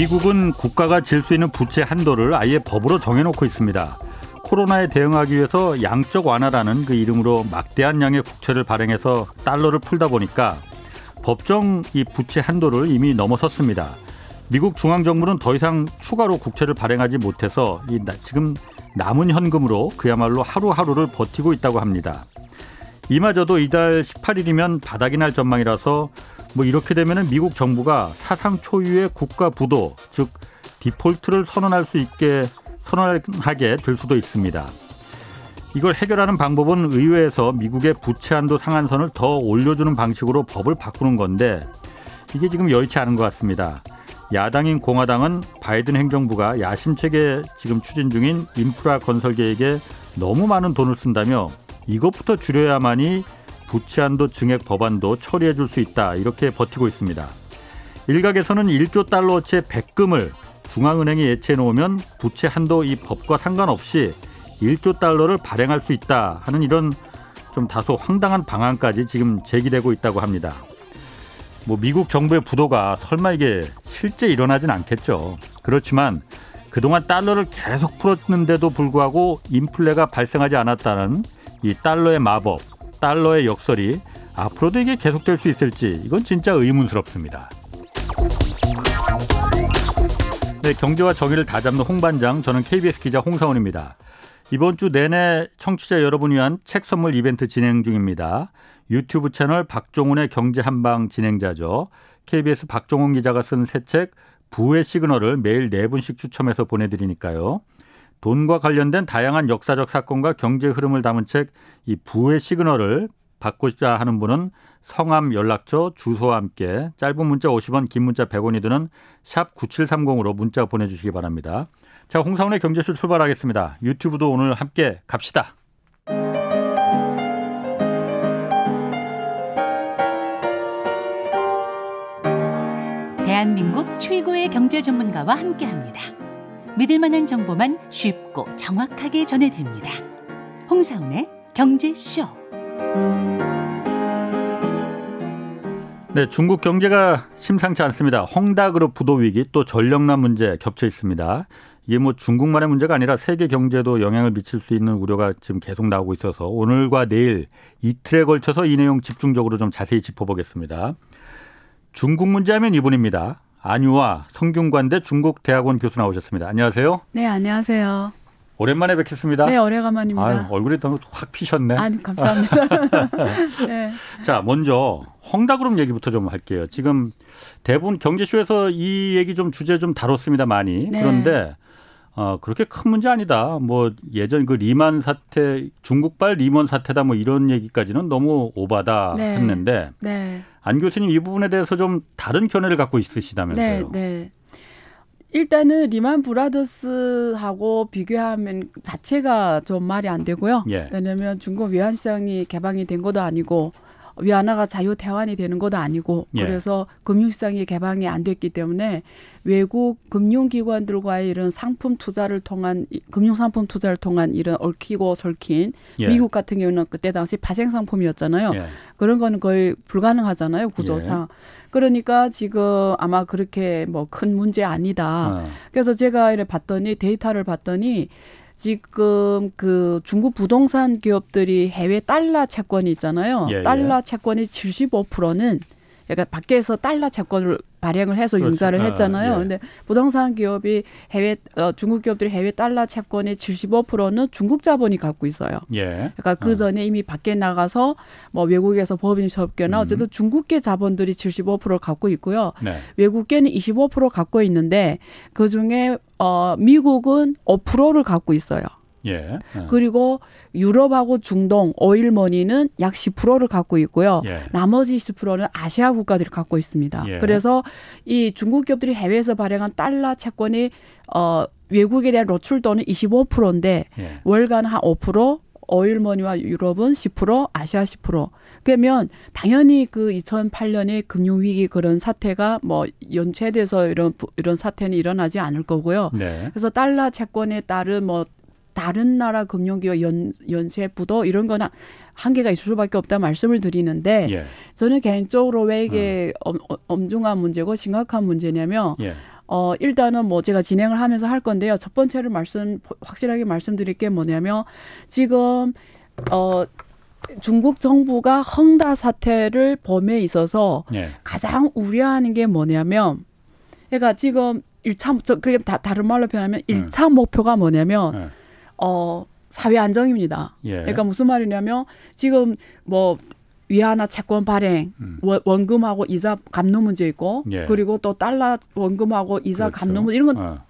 미국은 국가가 질 수 있는 부채 한도를 아예 법으로 정해놓고 있습니다. 코로나에 대응하기 위해서 양적 완화라는 그 이름으로 막대한 양의 국채를 발행해서 달러를 풀다 보니까 법정 이 부채 한도를 이미 넘어섰습니다. 미국 중앙정부는 더 이상 추가로 국채를 발행하지 못해서 지금 남은 현금으로 그야말로 하루하루를 버티고 있다고 합니다. 이마저도 이달 18일이면 바닥이 날 전망이라서 이렇게 되면 미국 정부가 사상 초유의 국가 부도, 즉 디폴트를 선언하게 될 수도 있습니다. 이걸 해결하는 방법은 의회에서 미국의 부채 한도 상한선을 더 올려주는 방식으로 법을 바꾸는 건데 이게 지금 여의치 않은 것 같습니다. 야당인 공화당은 바이든 행정부가 야심차게 지금 추진 중인 인프라 건설 계획에 너무 많은 돈을 쓴다며 이것부터 줄여야만이 부채 한도 증액 법안도 처리해 줄 수 있다 이렇게 버티고 있습니다. 일각에서는 1조 달러어치의 백금을 중앙은행에 예치해 놓으면 부채 한도 이 법과 상관없이 1조 달러를 발행할 수 있다 하는 이런 좀 다소 황당한 방안까지 지금 제기되고 있다고 합니다. 미국 정부의 부도가 설마 이게 실제 일어나진 않겠죠. 그렇지만 그동안 달러를 계속 풀었는데도 불구하고 인플레가 발생하지 않았다는 이 달러의 마법, 달러의 역설이 앞으로도 이게 계속될 수 있을지 이건 진짜 의문스럽습니다. 네, 경제와 정의를 다잡는 홍반장, 저는 KBS 기자 홍사원입니다. 이번 주 내내 청취자 여러분 위한 책 선물 이벤트 진행 중입니다. 유튜브 채널 박종훈의 경제 한방 진행자죠. KBS 박종훈 기자가 쓴 새 책 부의 시그널을 매일 4분씩 추첨해서 보내드리니까요. 돈과 관련된 다양한 역사적 사건과 경제 흐름을 담은 책 이 부의 시그널을 받고자 하는 분은 성함, 연락처, 주소와 함께 짧은 문자 50원, 긴 문자 100원이 드는 샵 9730으로 문자 보내주시기 바랍니다. 자, 홍사훈의 경제쇼 출발하겠습니다. 유튜브도 오늘 함께 갑시다. 대한민국 최고의 경제 전문가와 함께합니다. 믿을 만한 정보만 쉽고 정확하게 전해드립니다. 홍사훈의 경제쇼. 네, 중국 경제가 심상치 않습니다. 헝다그룹 부도 위기 또 전력난 문제 겹쳐 있습니다. 이게 중국만의 문제가 아니라 세계 경제에도 영향을 미칠 수 있는 우려가 지금 계속 나오고 있어서 오늘과 내일 이틀에 걸쳐서 이 내용 집중적으로 좀 자세히 짚어보겠습니다. 중국 문제하면 이분입니다. 안유화 성균관대 중국대학원 교수 나오셨습니다. 안녕하세요. 네, 안녕하세요. 오랜만에 뵙겠습니다. 네, 오래간만입니다. 아유, 얼굴이 너무 확 피셨네. 아니, 감사합니다. 네. 자, 먼저 헝다그룹 얘기부터 좀 할게요. 지금 대부분 경제쇼에서 이 얘기 좀 주제 좀 다뤘습니다, 많이. 네. 그런데 그렇게 큰 문제 아니다. 예전 그 리만 사태, 중국발 리먼 사태다 이런 얘기까지는 너무 오바다 네. 했는데 네. 안 교수님 이 부분에 대해서 좀 다른 견해를 갖고 있으시다면서요. 네, 네. 일단은 리만브라더스하고 비교하면 자체가 좀 말이 안 되고요. 예. 왜냐하면 중국 외환시장이 개방이 된 것도 아니고 위안화가 자유 태환이 되는 것도 아니고 예. 그래서 금융시장이 개방이 안 됐기 때문에 외국 금융기관들과의 이런 상품 투자를 통한 금융상품 투자를 통한 이런 얽히고 설킨 예. 미국 같은 경우는 그때 당시 파생상품이었잖아요. 예. 그런 거는 거의 불가능하잖아요. 구조상. 예. 그러니까 지금 아마 그렇게 큰 문제 아니다. 그래서 제가 이렇게 봤더니 데이터를 봤더니 지금 그 중국 부동산 기업들이 해외 달러 채권이 있잖아요. 예, 달러 예. 채권이 75%는 그러니까 밖에서 달러 채권을 발행을 해서 그렇죠. 융자를 했잖아요. 그런데 부동산 기업이 중국 기업들이 해외 달러 채권의 75%는 중국 자본이 갖고 있어요. 예. 그러니까 그 전에 이미 밖에 나가서 외국에서 법인 접견이나 어쨌든 중국계 자본들이 75%를 갖고 있고요. 네. 외국계는 25% 갖고 있는데 그 중에 미국은 5%를 갖고 있어요. 예. 그리고 유럽하고 중동, 오일머니는 약 10%를 갖고 있고요. 예. 나머지 10%는 아시아 국가들이 갖고 있습니다. 예. 그래서 이 중국 기업들이 해외에서 발행한 달러 채권이 외국에 대한 노출도는 25%인데 예. 월간 한 5%, 오일머니와 유럽은 10%, 아시아 10%. 그러면 당연히 그 2008년에 금융위기 그런 사태가 연체돼서 이런 사태는 일어나지 않을 거고요. 네. 그래서 달러 채권에 따른 다른 나라 금융기업 연쇄 부도 이런 거는 한계가 있을 수밖에 없다 말씀을 드리는데 예. 저는 개인적으로 왜 이게 엄중한 문제고 심각한 문제냐면 예. 일단은 뭐 제가 진행을 하면서 할 건데요. 첫 번째를 확실하게 말씀드릴 게 뭐냐면 지금 중국 정부가 헝다 사태를 범에 있어서 네. 가장 우려하는 게 뭐냐면 그러니까 지금 1차 그게 다른 말로 표현하면 1차 목표가 뭐냐면 사회 안정입니다. 예. 그러니까 무슨 말이냐면 지금 뭐 위안화 채권 발행, 원금하고 이자 갚는 문제 있고 예. 그리고 또 달러 원금하고 이자 그렇죠. 갚는 문제 이런 건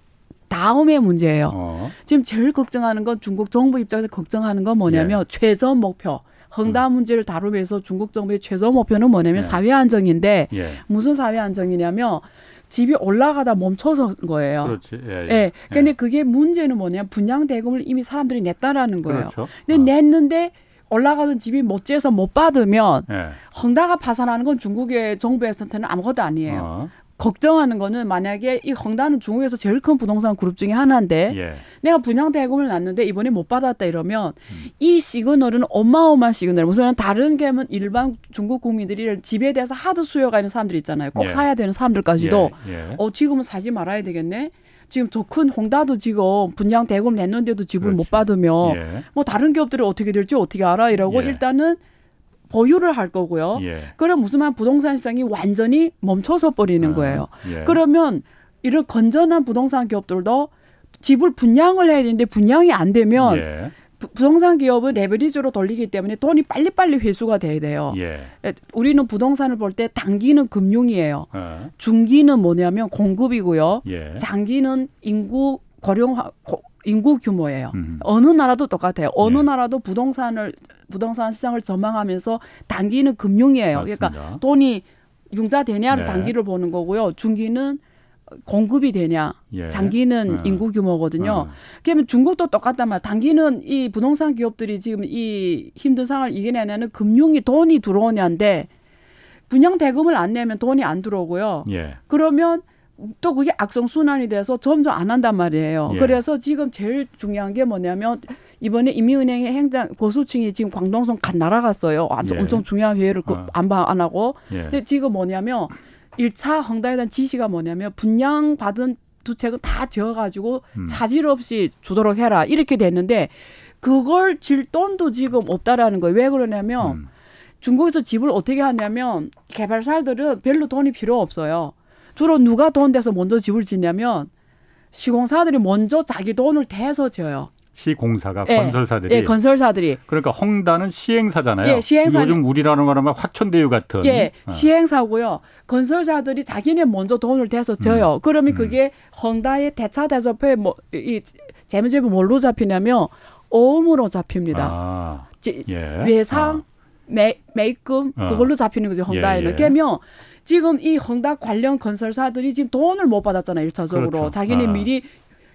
다음의 문제예요. 지금 제일 걱정하는 건 중국 정부 입장에서 걱정하는 건 뭐냐면 예. 최저 목표. 헝다 문제를 다루면서 중국 정부의 최저 목표는 뭐냐면 예. 사회 안정인데 예. 무슨 사회 안정이냐면 집이 올라가다 멈춰선 거예요. 그렇지. 예. 예. 예. 근데 예. 그게 문제는 뭐냐면 분양 대금을 이미 사람들이 냈다라는 거예요. 그렇죠. 근데 냈는데 올라가던 집이 못 지어서 못 받으면 예. 헝다가 파산하는 건 중국의 정부에서는 아무것도 아니에요. 걱정하는 거는 만약에 이 헝다는 중국에서 제일 큰 부동산 그룹 중에 하나인데 예. 내가 분양 대금을 놨는데 이번에 못 받았다 이러면 이 시그널은 어마어마한 시그널. 무슨 다른 게면 일반 중국 국민들이 집에 대해서 하도 수요가 있는 사람들이 있잖아요. 꼭 예. 사야 되는 사람들까지도 예. 예. 지금은 사지 말아야 되겠네. 지금 저 큰 헝다도 지금 분양 대금 냈는데도 집을 그렇지. 못 받으면 예. 뭐 다른 기업들이 어떻게 될지 어떻게 알아 이러고 예. 일단은 보유를 할 거고요. 예. 그럼 무슨 말 부동산 시장이 완전히 멈춰서 버리는 거예요. 예. 그러면 이런 건전한 부동산 기업들도 집을 분양을 해야 되는데 분양이 안 되면 예. 부동산 기업은 레버리지로 돌리기 때문에 돈이 빨리빨리 회수가 돼야 돼요. 예. 우리는 부동산을 볼 때 단기는 금융이에요. 중기는 뭐냐면 공급이고요. 예. 장기는 인구 규모예요. 어느 나라도 똑같아요. 어느 예. 나라도 부동산 시장을 전망하면서 단기는 금융이에요. 맞습니다. 그러니까 돈이 융자되냐를 네. 단기를 보는 거고요. 중기는 공급이 되냐. 예. 장기는 인구 규모거든요. 그러면 중국도 똑같단 말이에요. 단기는 이 부동산 기업들이 지금 이 힘든 상황을 이겨내냐는 금융이 돈이 들어오냐인데 분양 대금을 안 내면 돈이 안 들어오고요. 예. 그러면 또 그게 악성순환이 돼서 점점 안 한단 말이에요. 예. 그래서 지금 제일 중요한 게 뭐냐면 이번에 인민은행의 고수층이 지금 광동성 날아갔어요. 엄청 예. 중요한 회의를 안 하고. 예. 근데 지금 뭐냐면 1차 헝다에 대한 지시가 뭐냐면 분양받은 두 책은 다 지어가지고 차질 없이 주도록 해라. 이렇게 됐는데 그걸 질 돈도 지금 없다라는 거예요. 왜 그러냐면 중국에서 집을 어떻게 하냐면 개발사들은 별로 돈이 필요 없어요. 주로 누가 돈 대서 먼저 집을 짓냐면 시공사들이 먼저 자기 돈을 대서 지어요. 시공사가 예, 건설사들이. 예, 건설사들이. 그러니까 헝다는 시행사잖아요. 예, 시행사. 요즘 우리라는 말하면 화천대유 같은. 예, 시행사고요. 건설사들이 자기네 먼저 돈을 대서 져요. 그러면 그게 헝다의 대차 대조표에 이 재무제표 뭘로 잡히냐면 어음으로 잡힙니다. 예. 외상, 매입금 그걸로 잡히는 거죠. 헝다에는. 예, 예. 그러면 지금 이 헝다 관련 건설사들이 지금 돈을 못 받았잖아요. 1차적으로. 그렇죠. 자기네 미리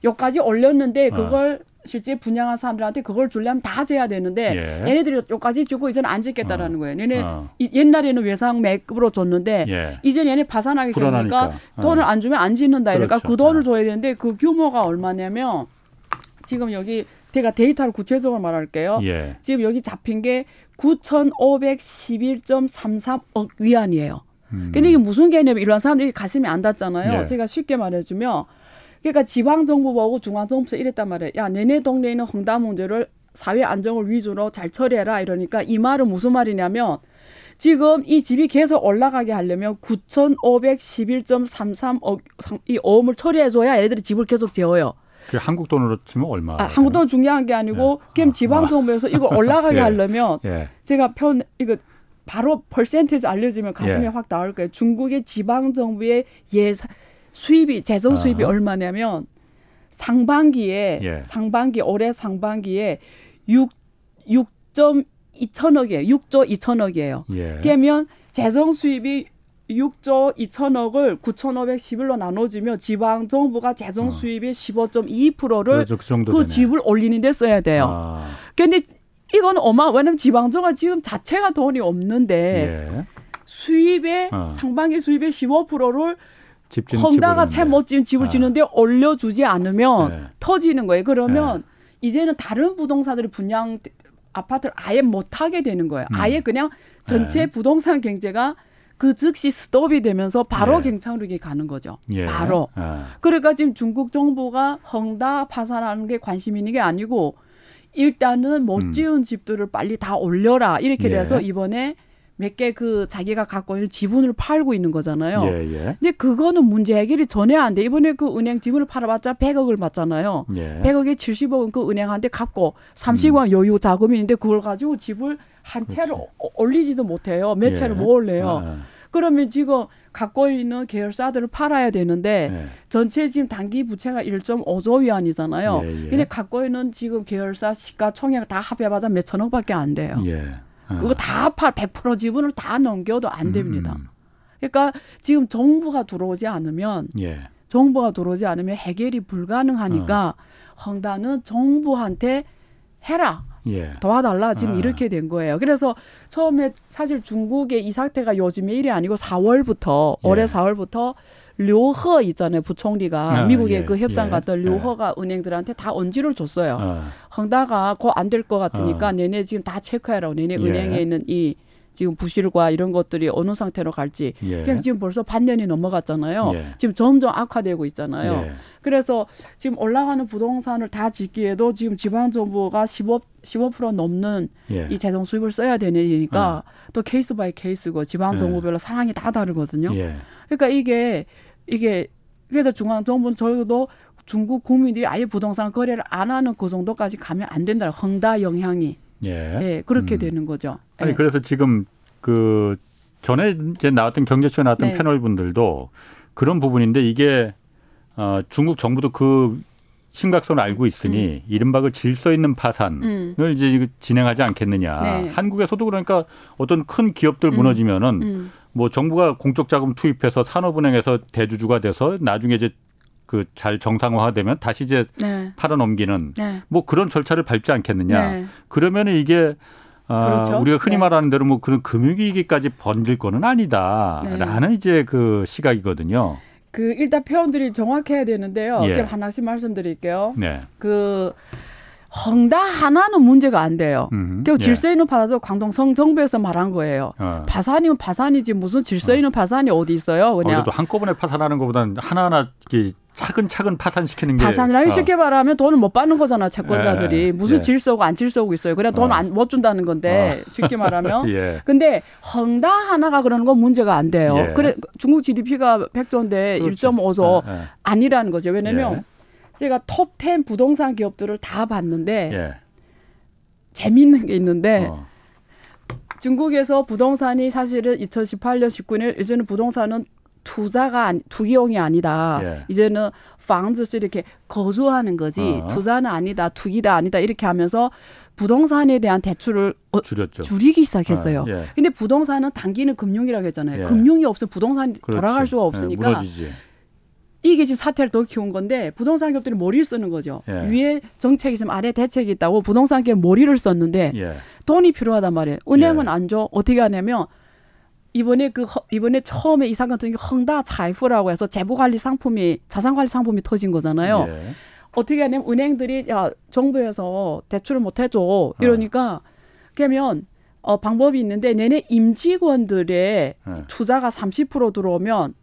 여기까지 올렸는데 그걸 실제 분양한 사람들한테 그걸 주려면 다 줘야 되는데 예. 얘네들이 여기까지 주고 이제는 안 짓겠다라는 거예요. 얘네 옛날에는 외상 매급으로 줬는데 예. 이제는 얘네 파산하기 전이니까 돈을 안 주면 안 짓는다. 그러니까 그렇죠. 그 돈을 줘야 되는데 그 규모가 얼마냐면 지금 여기 제가 데이터를 구체적으로 말할게요. 예. 지금 여기 잡힌 게 9,511.33억 위안이에요. 근데 이게 무슨 개념이에요? 이런 사람들이 가슴이 안 닿잖아요. 예. 제가 쉽게 말해주면 그러니까 지방정부하고 중앙정부에서 이랬단 말이에요. 야, 너네 동네에 있는 헝다 문제를 사회 안정을 위주로 잘 처리해라. 이러니까 이 말은 무슨 말이냐면 지금 이 집이 계속 올라가게 하려면 9,511.33억 이 어음을 처리해줘야 얘네들이 집을 계속 지어요. 그 한국 돈으로 치면 얼마? 한국 돈 중요한 게 아니고 예. 그럼 지방정부에서 이거 올라가게 예. 하려면 예. 제가 이거 바로 퍼센티지 알려주면 가슴이 예. 확 닿을 거예요. 중국의 지방정부의 재정 수입이 얼마냐면 올해 상반기에 6조 2천억이에요. 예. 그러면 재정 수입이 6조 2천억을 9,511로 나눠지면 지방 정부가 재정 수입의 15.2%를 그 집을 올리는 데 써야 돼요. 그런데 이건 왜냐면 지방 정부가 지금 자체가 돈이 없는데 예. 상반기 수입의 15%를 헝다가 채 못 지은 집을 지는데 올려주지 않으면 터지는 거예요. 그러면 이제는 다른 부동산들이 분양 아파트를 아예 못하게 되는 거예요. 아예 그냥 전체 부동산 경제가 그 즉시 스톱이 되면서 바로 예. 경착륙이 가는 거죠. 예. 바로. 아. 그러니까 지금 중국 정부가 헝다 파산하는 게 관심 있는 게 아니고 일단은 못 지은 집들을 빨리 다 올려라. 이렇게 예. 돼서 이번에 몇 개 그 자기가 갖고 있는 지분을 팔고 있는 거잖아요. 예, 예. 근데 그거는 문제 해결이 전혀 안 돼. 이번에 그 은행 지분을 팔아봤자 100억을 받잖아요. 예. 100억에 70억은 그 은행한테 갚고 30억 여유 자금이 있는데 그걸 가지고 집을 한 채를 올리지도 못해요. 몇 예. 채를 모을래요. 아. 그러면 지금 갖고 있는 계열사들을 팔아야 되는데 예. 전체 지금 단기 부채가 1.5조 위안이잖아요. 예, 예. 근데 갖고 있는 지금 계열사 시가총액 다 합해봐자 몇 천억밖에 안 돼요. 예. 그거 다 100% 지분을 다 넘겨도 안 됩니다. 그러니까 지금 정부가 들어오지 않으면 예. 해결이 불가능하니까 헝다는 정부한테 해라. 예. 도와달라. 지금 이렇게 된 거예요. 그래서 처음에 사실 중국의 이 사태가 요즘에 일이 아니고 4월부터 예. 올해 4월부터 류허 있잖아요. 부총리가 미국의 예, 그 협상 예, 갔던 류허가 예. 은행들한테 다 언지를 줬어요. 헝다가 곧 안 될 것 같으니까 내내 지금 다 체크해라고. 내내 예. 은행에 있는 이 지금 부실과 이런 것들이 어느 상태로 갈지. 예. 그럼 지금 벌써 반년이 넘어갔잖아요. 예. 지금 점점 악화되고 있잖아요. 예. 그래서 지금 올라가는 부동산을 다 짓기에도 지금 지방정부가 15% 넘는 예. 이 재정 수입을 써야 되니까 또 케이스 바이 케이스고 지방정부별로 예. 상황이 다 다르거든요. 예. 그러니까 이게 그래서 중앙정부는 저희도 중국 국민들이 아예 부동산 거래를 안 하는 그 정도까지 가면 안 된다. 헝다 영향이. 예. 예, 그렇게 되는 거죠. 아니, 예. 그래서 지금 그 전에 이제 나왔던 경제쇼에 나왔던 네. 패널분들도 그런 부분인데 이게 중국 정부도 그 심각성을 알고 있으니 이른바 그 질서 있는 파산을 이제 진행하지 않겠느냐. 네. 한국에서도 그러니까 어떤 큰 기업들 무너지면은 뭐 정부가 공적 자금 투입해서 산업은행에서 대주주가 돼서 나중에 이제 그 잘 정상화되면 다시 이제 네. 팔아넘기는 네. 뭐 그런 절차를 밟지 않겠느냐. 네. 그러면은 이게 그렇죠. 우리가 흔히 네. 말하는 대로 뭐 그런 금융위기까지 번질 거는 아니다라는 네. 이제 그 시각이거든요. 그 일단 표현들이 정확해야 되는데요. 예. 하나씩 말씀드릴게요. 네. 그 헝다 하나는 문제가 안 돼요. 그 질서 있는 파산도 광동 정부에서 말한 거예요. 파산이면 파산이지 무슨 질서 있는 파산이 어디 있어요? 그냥 그래도 한꺼번에 파산하는 것보다는 하나하나 차근차근 파산시키는 게. 파산을 하기 쉽게 말하면 돈을 못 받는 거잖아. 채권자들이. 예. 무슨 예. 질서고 안 질서고 있어요. 그냥 돈 못 준다는 건데 쉽게 말하면. 예. 근데 헝다 하나가 그러는 건 문제가 안 돼요. 예. 그래 중국 GDP가 100조인데 그렇죠. 1.5조 예. 아니라는 거죠. 왜냐면. 예. 제가 톱 10 부동산 기업들을 다 봤는데 예. 재미있는 게 있는데 중국에서 부동산이 사실은 2018년, 19년 이제는 부동산은 투자가 투기용이 아니다. 예. 이제는 방지서 이렇게 거주하는 거지 투자는 아니다, 투기다 아니다 이렇게 하면서 부동산에 대한 대출을 줄이기 시작했어요. 그런데 예. 부동산은 단기는 금융이라고 했잖아요. 예. 금융이 없으면 부동산이 그렇지. 돌아갈 수가 없으니까. 예, 무너지지. 이게 지금 사태를 더 키운 건데 부동산 기업들이 머리를 쓰는 거죠. 예. 위에 정책이 있으면 아래 대책이 있다고 부동산 기업 머리를 썼는데 예. 돈이 필요하단 말이에요. 은행은 예. 안 줘. 어떻게 하냐면 이번에 처음에 이 사건 같은 게 헝다 자이프라고 해서 자산관리 상품이 터진 거잖아요. 예. 어떻게 하냐면 은행들이 야 정부에서 대출을 못 해줘 이러니까 그러면 방법이 있는데 내내 임직원들의 투자가 30% 들어오면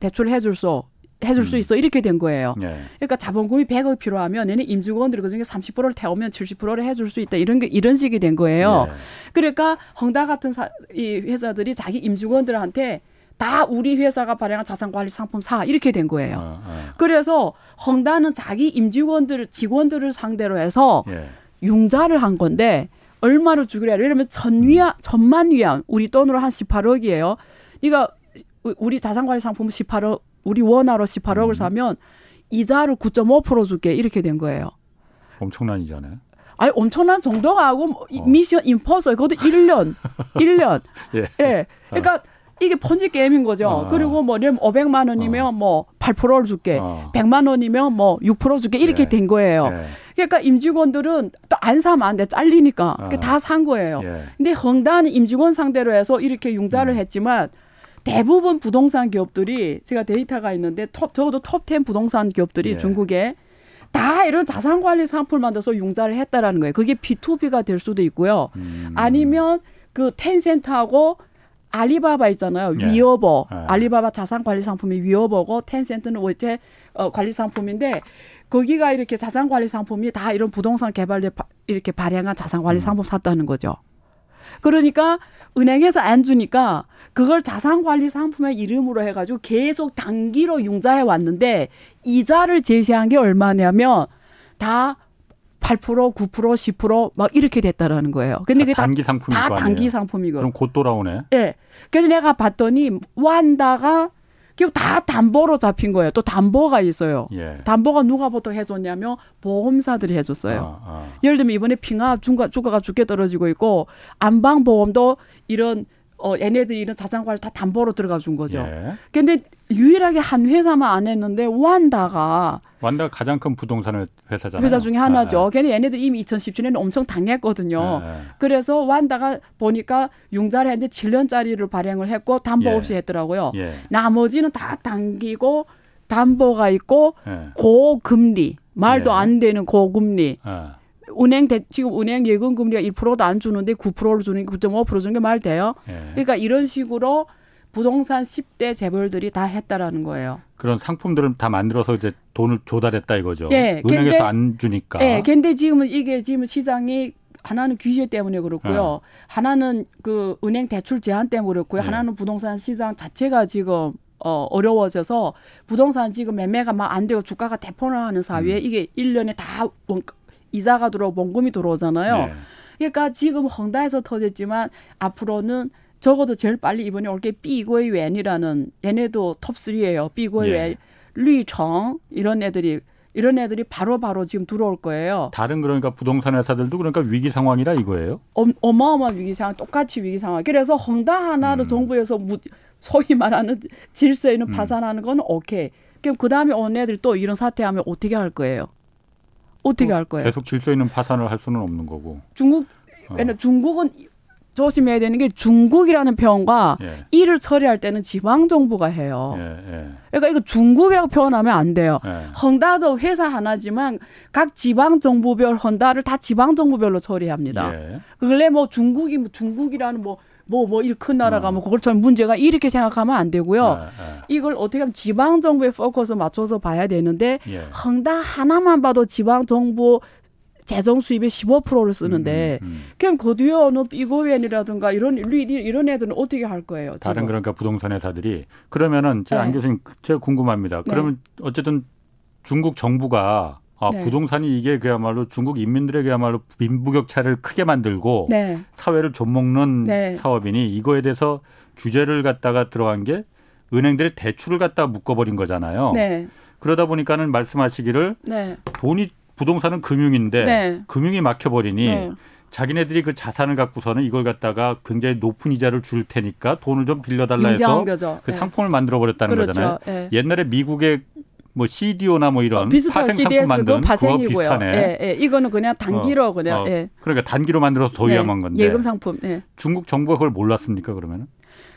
대출을 해줄 수 있어 이렇게 된 거예요. 예. 그러니까 자본금이 100억 필요하면 얘는 임직원들 그중에 30%를 태우면 70%를 해줄 수 있다 이런 식이 된 거예요. 예. 그러니까 헝다 같은 이 회사들이 자기 임직원들한테 다 우리 회사가 발행한 자산관리 상품 사 이렇게 된 거예요. 그래서 헝다는 자기 직원들을 상대로 해서 예. 융자를 한 건데 얼마로 주기로 해요? 이러면 1,000만 위안 우리 돈으로 한 18억이에요. 그러니까 우리 자산관리 상품 18억 우리 원화로 18억을 사면 이자를 9.5% 줄게 이렇게 된 거예요. 엄청난 이자네. 아니 엄청난 정도가 하고 미션 임퍼서 그것도 1년. 예. 예. 그러니까 이게 폰지 게임인 거죠. 그리고 뭐 500만 원이면 뭐 8%를 줄게. 100만 원이면 뭐 6% 줄게 이렇게 예. 된 거예요. 예. 그러니까 임직원들은 또 안 사면 안 돼. 잘리니까. 다 산 거예요. 예. 근데 헝다는 임직원 상대로 해서 이렇게 융자를 했지만 대부분 부동산 기업들이 제가 데이터가 있는데 적어도 톱 10 부동산 기업들이 예. 중국에 다 이런 자산관리 상품을 만들어서 융자를 했다라는 거예요. 그게 B2B가 될 수도 있고요. 아니면 그 텐센트하고 알리바바 있잖아요. 예. 위어버. 예. 알리바바 자산관리 상품이 위어버고 텐센트는 월세 관리 상품인데 거기가 이렇게 자산관리 상품이 다 이런 부동산 개발에 이렇게 발행한 자산관리 상품 샀다는 거죠. 그러니까 은행에서 안 주니까 그걸 자산관리 상품의 이름으로 해가지고 계속 단기로 융자해 왔는데 이자를 제시한 게 얼마냐면 다 8%, 9%, 10% 막 이렇게 됐다라는 거예요. 근데 그게 단기 상품일 거 아니에요? 다 단기 상품이고. 그럼 곧 돌아오네. 예. 네. 그래서 내가 봤더니 완다가 결국 다 담보로 잡힌 거예요. 또 담보가 있어요. 예. 담보가 누가 보통 해줬냐면 보험사들이 해줬어요. 예를 들면 이번에 핑안 주가가 죽게 떨어지고 있고 안방보험도 이런 얘네들이 이런 자산관리 다 담보로 들어가 준 거죠. 그런데 예. 유일하게 한 회사만 안 했는데 완다가 가장 큰 부동산 회사잖아요. 회사 중에 하나죠. 걔네 얘네들 이미 2017년에 엄청 당했거든요. 예. 그래서 완다가 보니까 융자를 했는데 7년짜리를 발행을 했고 담보 예. 없이 했더라고요. 예. 나머지는 다 당기고 담보가 있고 예. 고금리 말도 예. 안 되는 고금리. 예. 지금 은행 예금 금리가 1%도 안 주는데 9%를 주는 게 9.5% 주는 게 말 돼요. 예. 그러니까 이런 식으로 부동산 10대 재벌들이 다 했다라는 거예요. 그런 상품들을 다 만들어서 이제 돈을 조달했다 이거죠. 예. 은행에서 근데, 안 주니까. 예. 근데 지금은 이게 지금 시장이 하나는 규제 때문에 그렇고요. 하나는 그 은행 대출 제한 때문에 그렇고요. 예. 하나는 부동산 시장 자체가 지금 어려워져서 부동산 지금 매매가 막 안 되고 주가가 대폭락하는 사회에 이게 1년에 다 이자가 들어오고 원금이 들어오잖아요. 네. 그러니까 지금 헝다에서 터졌지만 앞으로는 적어도 제일 빨리 이번에 올 게 비고이웬이라는 얘네도 톱3예요. 비고이웬, 류이청 이런 애들이 바로 지금 들어올 거예요. 다른 그러니까 부동산 회사들도 그러니까 위기 상황이라 이거예요? 어마어마한 위기 상황, 똑같이 위기 상황. 그래서 헝다 하나를 정부에서 소위 말하는 질서에는 파산하는 건 오케이. 그럼 그다음에 온 애들이 또 이런 사태하면 어떻게 할 거예요? 어떻게 할 거예요? 계속 질서 있는 파산을 할 수는 없는 거고. 중국은 조심해야 되는 게 중국이라는 표현과 예. 이를 처리할 때는 지방정부가 해요. 예. 그러니까 이거 중국이라고 표현하면 안 돼요. 예. 헝다도 회사 하나지만 각 지방정부별 헝다를 다 지방정부별로 처리합니다. 예. 근래 중국이라는 이렇게 큰 나라가 그걸처럼 문제가 이렇게 생각하면 안 되고요. 이걸 어떻게 하면 지방정부의 포커스 맞춰서 봐야 되는데 헝다 하나만 봐도 지방정부 재정 수입의 15%를 쓰는데 그럼 그 뒤에 어느 비고웬이라든가 이런 애들은 어떻게 할 거예요? 지금? 다른 그러니까 부동산 회사들이. 그러면은 제 안 교수님 제가 궁금합니다. 그러면 어쨌든 중국 정부가 부동산이 이게 그야말로 중국 인민들의 그야말로 빈부격차를 크게 만들고 사회를 좀먹는 사업이니 이거에 대해서 규제를 갖다가 들어간 게 은행들의 대출을 갖다가 묶어버린 거잖아요. 그러다 보니까는 말씀하시기를 부동산은 금융인데 금융이 막혀버리니 자기네들이 그 자산을 갖고서는 이걸 갖다가 굉장히 높은 이자를 줄 테니까 돈을 좀 빌려달라 해서 그 상품을 만들어버렸다는 거잖아요. 옛날에 미국의 CDO나 이런 파생 상품 만드는 그거 비슷하네. 예. 이거는 그냥 단기로 그러니까 단기로 만들어서 더 위험한 건데. 예금 상품. 예. 중국 정부가 그걸 몰랐습니까 그러면은?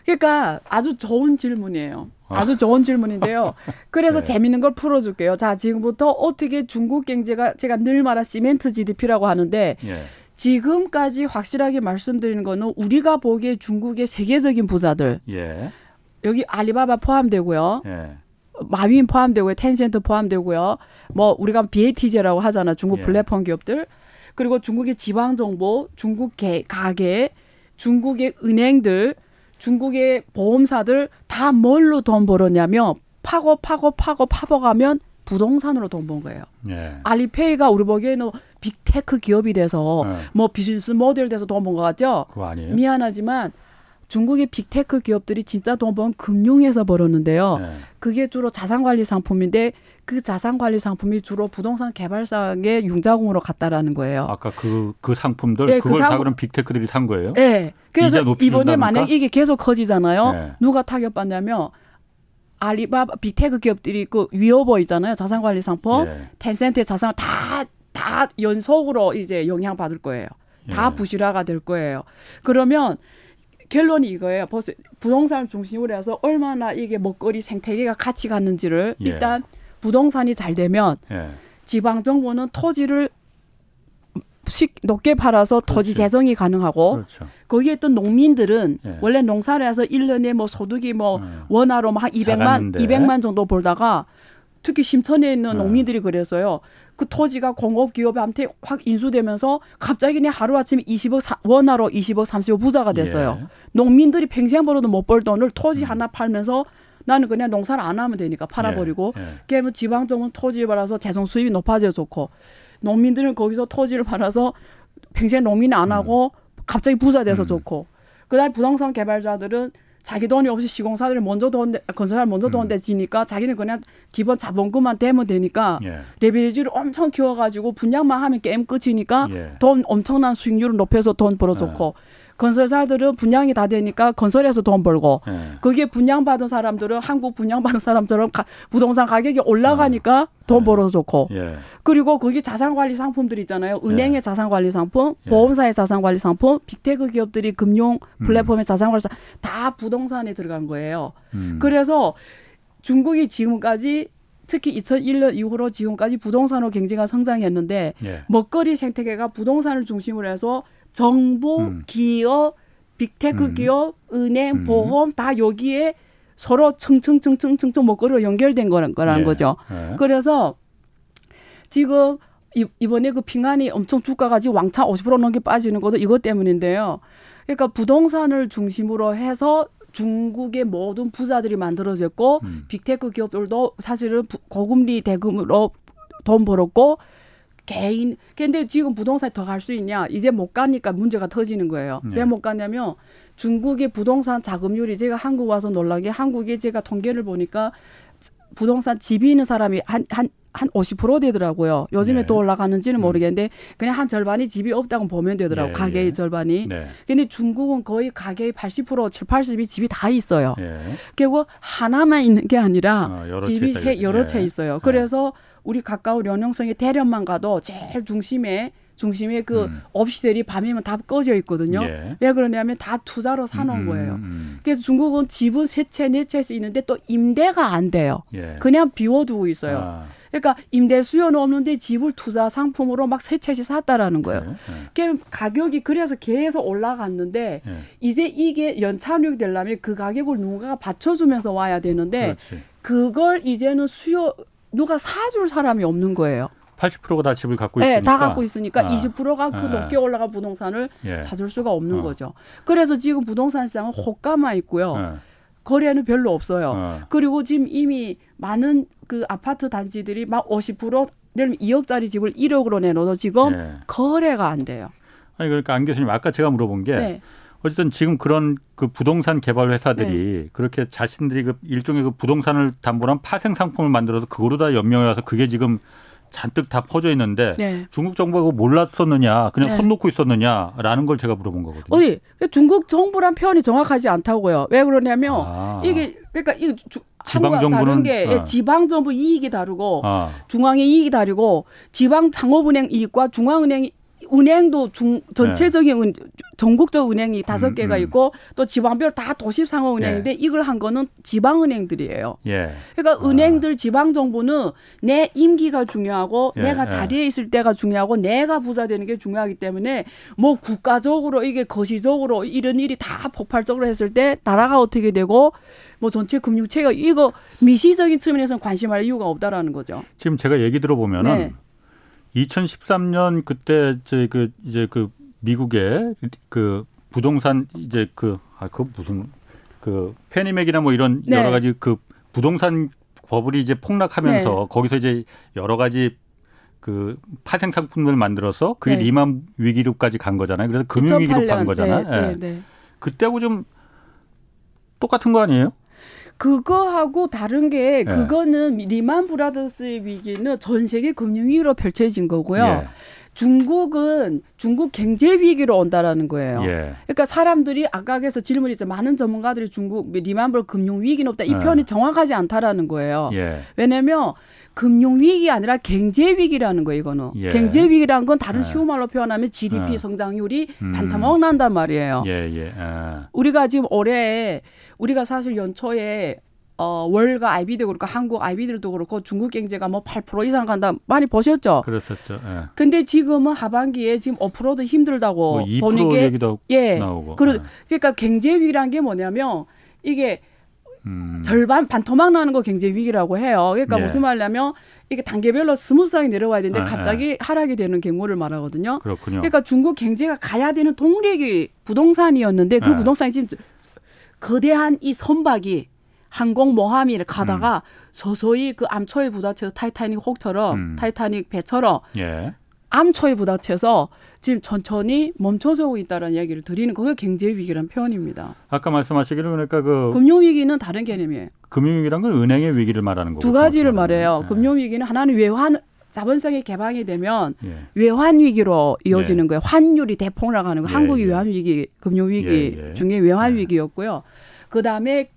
그러니까 아주 좋은 질문이에요. 아주 좋은 질문인데요. 그래서 재미있는 걸 풀어줄게요. 자 지금부터 어떻게 중국 경제가 제가 늘 말한 시멘트 GDP라고 하는데 지금까지 확실하게 말씀드리는 거는 우리가 보기에 중국의 세계적인 부자들 여기 알리바바 포함되고요. 마윈 포함되고요. 텐센트 포함되고요. 우리가 BAT제라고 하잖아. 중국 플랫폼 기업들. 그리고 중국의 지방정보, 중국의 가게, 중국의 은행들, 중국의 보험사들 다 뭘로 돈 벌었냐면 파고 가면 부동산으로 돈 번 거예요. 알리페이가 우리 보기에는 빅테크 기업이 돼서 비즈니스 모델 돼서 돈 번 것 같죠? 그거 아니에요? 미안하지만 중국의 빅테크 기업들이 진짜 돈 번 금융에서 벌었는데요. 그게 주로 자산관리 상품인데 그 자산관리 상품이 주로 부동산 개발상의 융자공으로 갔다라는 거예요. 아까 그 상품들 그걸 다 그럼 빅테크들이 산 거예요? 네. 그래서 이번에 만약 이게 계속 커지잖아요. 누가 타격받냐면 알리바바 빅테크 기업들이 있고 위어버 있잖아요. 자산관리 상품. 텐센트의 자산을 다 연속으로 이제 영향받을 거예요. 다 부실화가 될 거예요. 그러면 결론이 이거예요. 벌써 부동산을 중심으로 해서 얼마나 이게 먹거리 생태계가 같이 갔는지를 일단 부동산이 잘 되면 지방정부는 토지를 높게 팔아서 토지 재정이 가능하고 그렇죠. 거기에 있던 농민들은 예. 원래 농사를 해서 1년에 뭐 소득이 뭐 원화로 한 200만 정도 벌다가 특히 심천에 있는 농민들이 그랬어요. 그 토지가 공업기업한테 확 인수되면서 갑자기 하루아침에 20억 원화로 20억 30억 부자가 됐어요. 예. 농민들이 평생 벌어도 못 벌 돈을 토지 하나 팔면서 나는 그냥 농사를 안 하면 되니까 팔아버리고 그러면 지방정은 토지 받아서 재정 수입이 높아져서 좋고 농민들은 거기서 토지를 팔아서 평생 농민 안 하고 갑자기 부자 돼서 좋고 그다음에 부동산 개발자들은 자기 돈이 없이 시공사를 먼저 건설사를 먼저 돈 내지니까 자기는 그냥 기본 자본금만 대면 되니까 레버리지를 엄청 키워가지고 분양만 하면 게임 끝이니까 돈 엄청난 수익률을 높여서 돈 벌어줬고 건설사들은 분양이 다 되니까 건설해서 돈 벌고 거기에 분양받은 사람들은 한국 분양받은 사람처럼 부동산 가격이 올라가니까 돈 벌어줬고 그리고 거기 자산관리 상품들 있잖아요. 은행의 자산관리 상품, 보험사의 자산관리 상품, 빅테크 기업들이 금융 플랫폼의 자산관리 상품 다 부동산에 들어간 거예요. 그래서 중국이 지금까지 특히 2001년 이후로 지금까지 부동산으로 경제가 성장했는데 먹거리 생태계가 부동산을 중심으로 해서 정부, 기업, 빅테크 기업, 은행, 보험 다 여기에 서로 층층 먹거리로 연결된 거라는 거죠. 그래서 지금 이번에 그 핑안이 엄청 주가가 지금 왕창 50% 넘게 빠지는 것도 이것 때문인데요. 그러니까 부동산을 중심으로 해서 중국의 모든 부자들이 만들어졌고 빅테크 기업들도 사실은 고금리 대금으로 돈 벌었고 개인 근데 지금 부동산에 더 갈 수 있냐? 이제 못 가니까 문제가 터지는 거예요. 왜 못 가냐면 중국의 부동산 자금률이 제가 한국 와서 놀란 게 한국에 제가 통계를 보니까 부동산 집이 있는 사람이 한 50% 되더라고요. 요즘에 또 올라가는지는 모르겠는데 그냥 한 절반이 집이 없다고 보면 되더라고요. 가계의 절반이. 근데 중국은 거의 가계의 80%, 7, 80이 집이 다 있어요. 결국 하나만 있는 게 아니라 집이 여러 채 있어요. 그래서 우리 가까운 련영성의 대련만 가도 제일 중심에 그 업시들이 밤에만 다 꺼져 있거든요. 왜 그러냐면 다 투자로 사놓은 거예요. 그래서 중국은 집은 세 채, 네 채씩 있는데 또 임대가 안 돼요. 그냥 비워두고 있어요. 그러니까 임대 수요는 없는데 집을 투자 상품으로 막 세 채씩 샀다라는 거예요. 그러니까 가격이 그래서 계속 올라갔는데 이제 이게 연착륙이 되려면 그 가격을 누가 받쳐주면서 와야 되는데 그걸 이제는 누가 사줄 사람이 없는 거예요. 80%가 다 집을 갖고 있으니까. 네, 다 갖고 있으니까 20%가 그 높게 올라간 부동산을 사줄 수가 없는 거죠. 그래서 지금 부동산 시장은 호가만 있고요. 거래는 별로 없어요. 그리고 지금 이미 많은 그 아파트 단지들이 막 50%, 예를 들면 2억짜리 집을 1억으로 내놓아도 지금 거래가 안 돼요. 아니 그러니까 안 교수님 아까 제가 물어본 게 어쨌든 지금 그런 그 부동산 개발 회사들이 그렇게 자신들이 그 일종의 그 부동산을 담보로 한 파생 상품을 만들어서 그거로 다 연명해 와서 그게 지금 잔뜩 다 퍼져 있는데 중국 정부가 그거 몰랐었느냐 그냥 손 놓고 있었느냐라는 걸 제가 물어본 거거든요. 어디 중국 정부란 표현이 정확하지 않다고요. 왜 그러냐면 이게 그러니까 이게 지방 정부는 다른 게 지방 정부 이익이 다르고 중앙의 이익이 다르고 지방 상업은행 이익과 중앙은행 은행도 전체적인 전국적 은행이 5개가 있고 또 지방별 다 도시상호은행인데 이걸 한 거는 지방은행들이에요. 그러니까 은행들 지방정부는 내 임기가 중요하고 내가 자리에 있을 때가 중요하고 내가 부자 되는 게 중요하기 때문에 뭐 국가적으로 이게 거시적으로 이런 일이 다 폭발적으로 했을 때 나라가 어떻게 되고 뭐 전체 금융체가 이거 미시적인 측면에서는 관심할 이유가 없다라는 거죠. 지금 제가 얘기 들어보면은 2013년 그때 이제 그 미국의 그 부동산 이제 그 페니맥이나 뭐 이런 여러 가지 그 부동산 버블이 이제 폭락하면서 거기서 이제 여러 가지 그 파생 상품들을 만들어서 그게 리만 위기로까지 간 거잖아요. 그래서 금융 위기로 간 거잖아요. 그때하고 좀 똑같은 거 아니에요? 그거하고 다른 게 그거는 리만브라더스의 위기는 전 세계 금융위기로 펼쳐진 거고요. 중국은 중국 경제 위기로 온다라는 거예요. 그러니까 사람들이 아까 그래서 질문이 있죠. 많은 전문가들이 중국 리만브라 금융위기는 없다. 이 표현이 정확하지 않다라는 거예요. 왜냐하면 금융위기 아니라 경제위기라는 거예요. 이거는. 경제위기라는 건 다른 쉬운 말로 표현하면 GDP 성장률이 반토막 난단 말이에요. 우리가 지금 올해 우리가 사실 연초에 월가 IB도 그렇고 한국 IB들도 그렇고 중국 경제가 뭐 8% 이상 간다 많이 보셨죠? 그랬었죠. 예. 근데 지금은 하반기에 지금 5%도 힘들다고 뭐 2% 보는 게 얘기도 예. 나오고. 그러니까 경제 위기란 게 뭐냐면 이게 절반 반토막 나는 거 경제 위기라고 해요. 그러니까 예. 무슨 말이냐면 이게 단계별로 스무스하게 내려와야 되는데 갑자기 하락이 되는 경우를 말하거든요. 그렇군요. 그러니까 중국 경제가 가야 되는 동력이 부동산이었는데 그 부동산이 지금 거대한 이 선박이 항공 모함이 가다가 서서히 그 암초에 부딪혀서 타이타닉 호처럼 타이타닉 배처럼 암초에 부딪혀서 지금 천천히 멈춰서고 있다는 이야기를 드리는 그게 경제 위기라는 표현입니다. 아까 말씀하시기로 그러니까 그 금융 위기는 다른 개념이에요. 금융 위기란 건 은행의 위기를 말하는 거고 두 가지를 말해요. 네. 금융 위기는 하나는 외환 자본시장이 개방이 되면 외환 위기로 이어지는 거예요. 환율이 대폭락하는 거. 한국이 외환 위기, 금융 위기 중에 외환 위기였고요. 그 다음에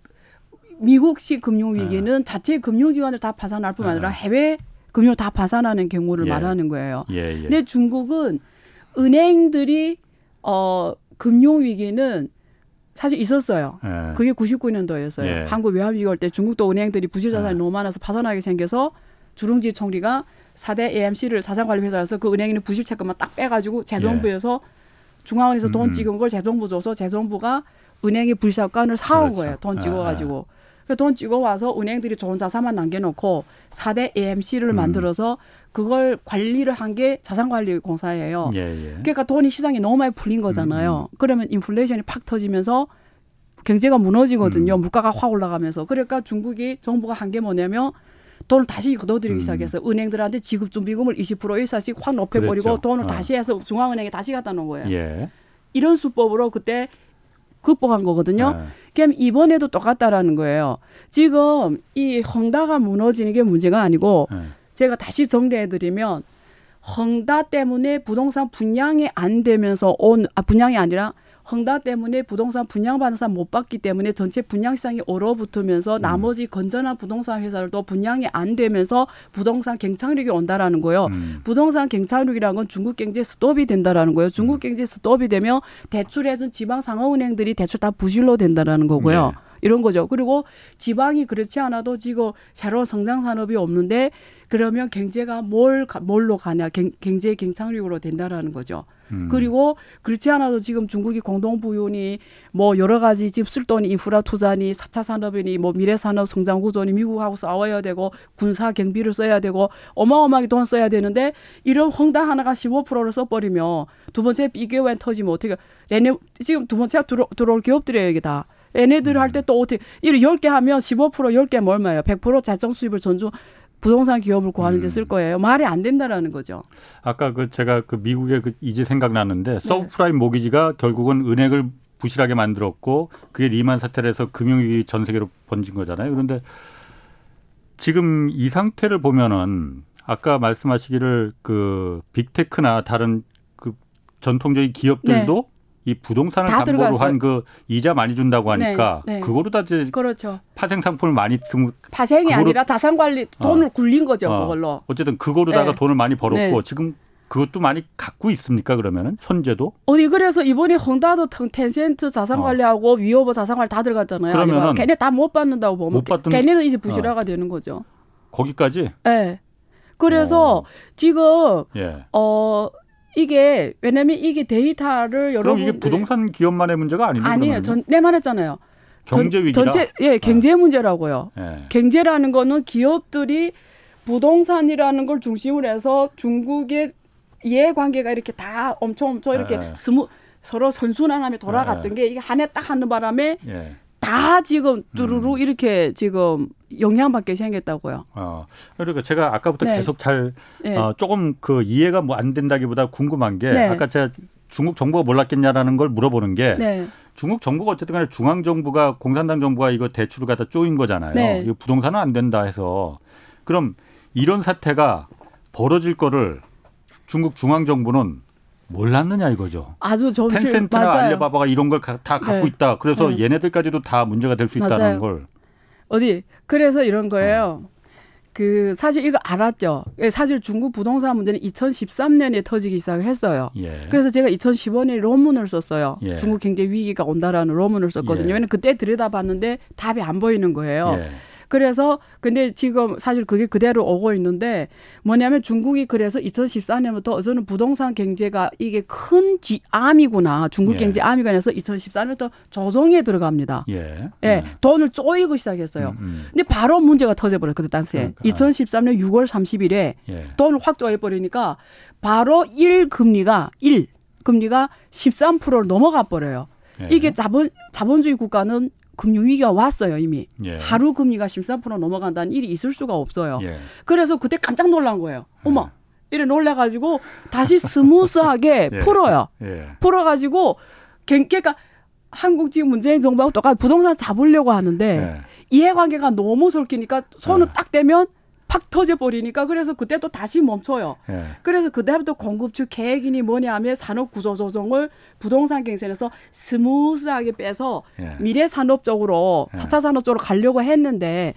미국식 금융 위기는 자체 금융기관을 다 파산할 뿐만 아니라 해외 금융을 다 파산하는 경우를 말하는 거예요. 근데 중국은 은행들이 금융 위기는 사실 있었어요. 그게 99년도였어요. 한국 외환 위기 올 때 중국도 은행들이 부실 자산이 너무 많아서 파산하게 생겨서 주룽지 총리가 4대 AMC를 자산관리회사에서 그 은행에 있는 부실 채권만 딱 빼가지고 재정부에서 중앙은행에서 돈 찍은 걸 재정부 줘서 재정부가 은행의 불사건을 사온 거예요. 돈 찍어가지고. 돈 찍어와서 은행들이 좋은 자산만 남겨놓고 4대 AMC를 만들어서 그걸 관리를 한 게 자산관리공사예요. 그러니까 돈이 시장에 너무 많이 풀린 거잖아요. 그러면 인플레이션이 팍 터지면서 경제가 무너지거든요. 물가가 확 올라가면서. 그러니까 중국이 정부가 한 게 뭐냐면 돈을 다시 걷어들이기 시작했어요. 은행들한테 지급준비금을 20% 1사씩 확 높여버리고 그랬죠. 돈을 다시 해서 중앙은행에 다시 갖다 놓은 거예요. 이런 수법으로 그때 극복한 거거든요. 그럼 이번에도 똑같다라는 거예요. 지금 이 헝다가 무너지는 게 문제가 아니고 제가 다시 정리해드리면 헝다 때문에 부동산 분양이 안 되면서 온 분양이 아니라 헝다 때문에 부동산 분양받는 사람 못 받기 때문에 전체 분양시장이 얼어붙으면서 나머지 건전한 부동산 회사들도 분양이 안 되면서 부동산 경착륙이 온다라는 거예요. 부동산 경착륙이라는 건 중국 경제 스톱이 된다라는 거예요. 중국 경제 스톱이 되면 대출해준 지방 상업은행들이 대출 다 부실로 된다라는 거고요. 이런 거죠. 그리고 지방이 그렇지 않아도 지금 새로운 성장 산업이 없는데 그러면 경제가 뭘로 가냐. 경제의 경착륙으로 된다라는 거죠. 그리고 그렇지 않아도 지금 중국이 공동부유니 뭐 여러 가지 지금 쓸 돈이 인프라 투자니 4차 산업이니 뭐 미래산업 성장구조니 미국하고 싸워야 되고 군사 경비를 써야 되고 어마어마하게 돈 써야 되는데 이런 헝다 하나가 15%를 써버리면 두 번째 비교엔 터지면 어떻게 지금 두 번째가 들어올 기업들이에요. 이게 다. 얘네들 할 때 또 어떻게 일을 10개 하면 15% 10개면 얼마예요. 100% 자정 수입을 전주 부동산 기업을 구하는 데 쓸 거예요. 말이 안 된다라는 거죠. 아까 그 제가 그 미국의 그 이제 생각나는데 서브프라임 모기지가 결국은 은행을 부실하게 만들었고 그게 리만 사태에서 금융위기 전 세계로 번진 거잖아요. 그런데 지금 이 상태를 보면은 아까 말씀하시기를 그 빅테크나 다른 그 전통적인 기업들도 이 부동산을 담보로 한 그 이자 많이 준다고 하니까 그거로 다 이제 파생 상품을 많이 좀 파생이 아니라 자산 관리 돈을 굴린 거죠. 그걸로. 어쨌든 그거로다가 돈을 많이 벌었고 지금 그것도 많이 갖고 있습니까? 그러면은 현재도? 그래서 이번에 헝다도 텐센트 자산 관리하고 위어버 자산 관리 다 들어갔잖아요. 그러면 걔네 다 못 받는다고 보면 걔네는 이제 부실화가 되는 거죠. 거기까지? 그래서 지금 이게 왜냐면 이게 데이터를 여러분 그럼 이게 부동산 기업만의 문제가 아닙니다. 아니에요. 내 말했잖아요. 경제 위기다. 전체 경제 문제라고요. 경제라는 거는 기업들이 부동산이라는 걸 중심으로 해서 중국의 이해관계가 이렇게 다 엄청 이렇게 서로 선순환하며 돌아갔던 게 이게 한 해 딱 하는 바람에 다 지금 두루루 이렇게 지금 영향받게 생겼다고요. 그러니까 제가 아까부터 계속 잘 조금 그 이해가 뭐 안 된다기보다 궁금한 게 아까 제가 중국 정부가 몰랐겠냐라는 걸 물어보는 게 중국 정부가 어쨌든 간에 중앙 정부가 공산당 정부가 이거 대출을 갖다 쪼인 거잖아요. 이거 부동산은 안 된다 해서 그럼 이런 사태가 벌어질 거를 중국 중앙 정부는 몰랐느냐 이거죠. 아주 텐센트나 알리바바가 이런 걸 다 갖고 있다. 그래서 얘네들까지도 다 문제가 될 수 있다는 걸. 그래서 이런 거예요. 그 사실 이거 알았죠. 사실 중국 부동산 문제는 2013년에 터지기 시작했어요. 그래서 제가 2015년에 논문을 썼어요. 중국 경제 위기가 온다라는 논문을 썼거든요. 왜냐면 그때 들여다봤는데 답이 안 보이는 거예요. 그래서 근데 지금 사실 그게 그대로 오고 있는데 뭐냐면 중국이 그래서 2014년부터 저는 부동산 경제가 이게 큰 암이구나. 중국 경제 암이가 나서 2014년부터 조정에 들어갑니다. 예. 예. 예. 돈을 쪼이고 시작했어요. 근데 바로 문제가 터져버렸어요. 그때 당시에. 그러니까. 2013년 6월 30일에 예. 돈을 확 쪼여버리니까 바로 1금리가 13%를 넘어가 버려요. 예. 이게 자본주의 국가는 금융위기가 왔어요 이미. 예. 하루 금리가 13% 넘어간다는 일이 있을 수가 없어요. 예. 그래서 그때 깜짝 놀란 거예요. 어머 이래 놀래가지고 다시 스무스하게 예. 풀어요. 예. 풀어가지고 그러니까 한국 지금 문재인 정부하고 똑같이 부동산 잡으려고 하는데 예. 이해관계가 너무 설키니까 손을 예. 딱 대면 팍 터져버리니까 그래서 그때 또 다시 멈춰요. 예. 그래서 그때부터 공급축 계획이니 뭐냐 하면 산업구조조정을 부동산 경쟁에서 스무스하게 빼서 예. 미래산업적으로 4차 산업적으로 가려고 했는데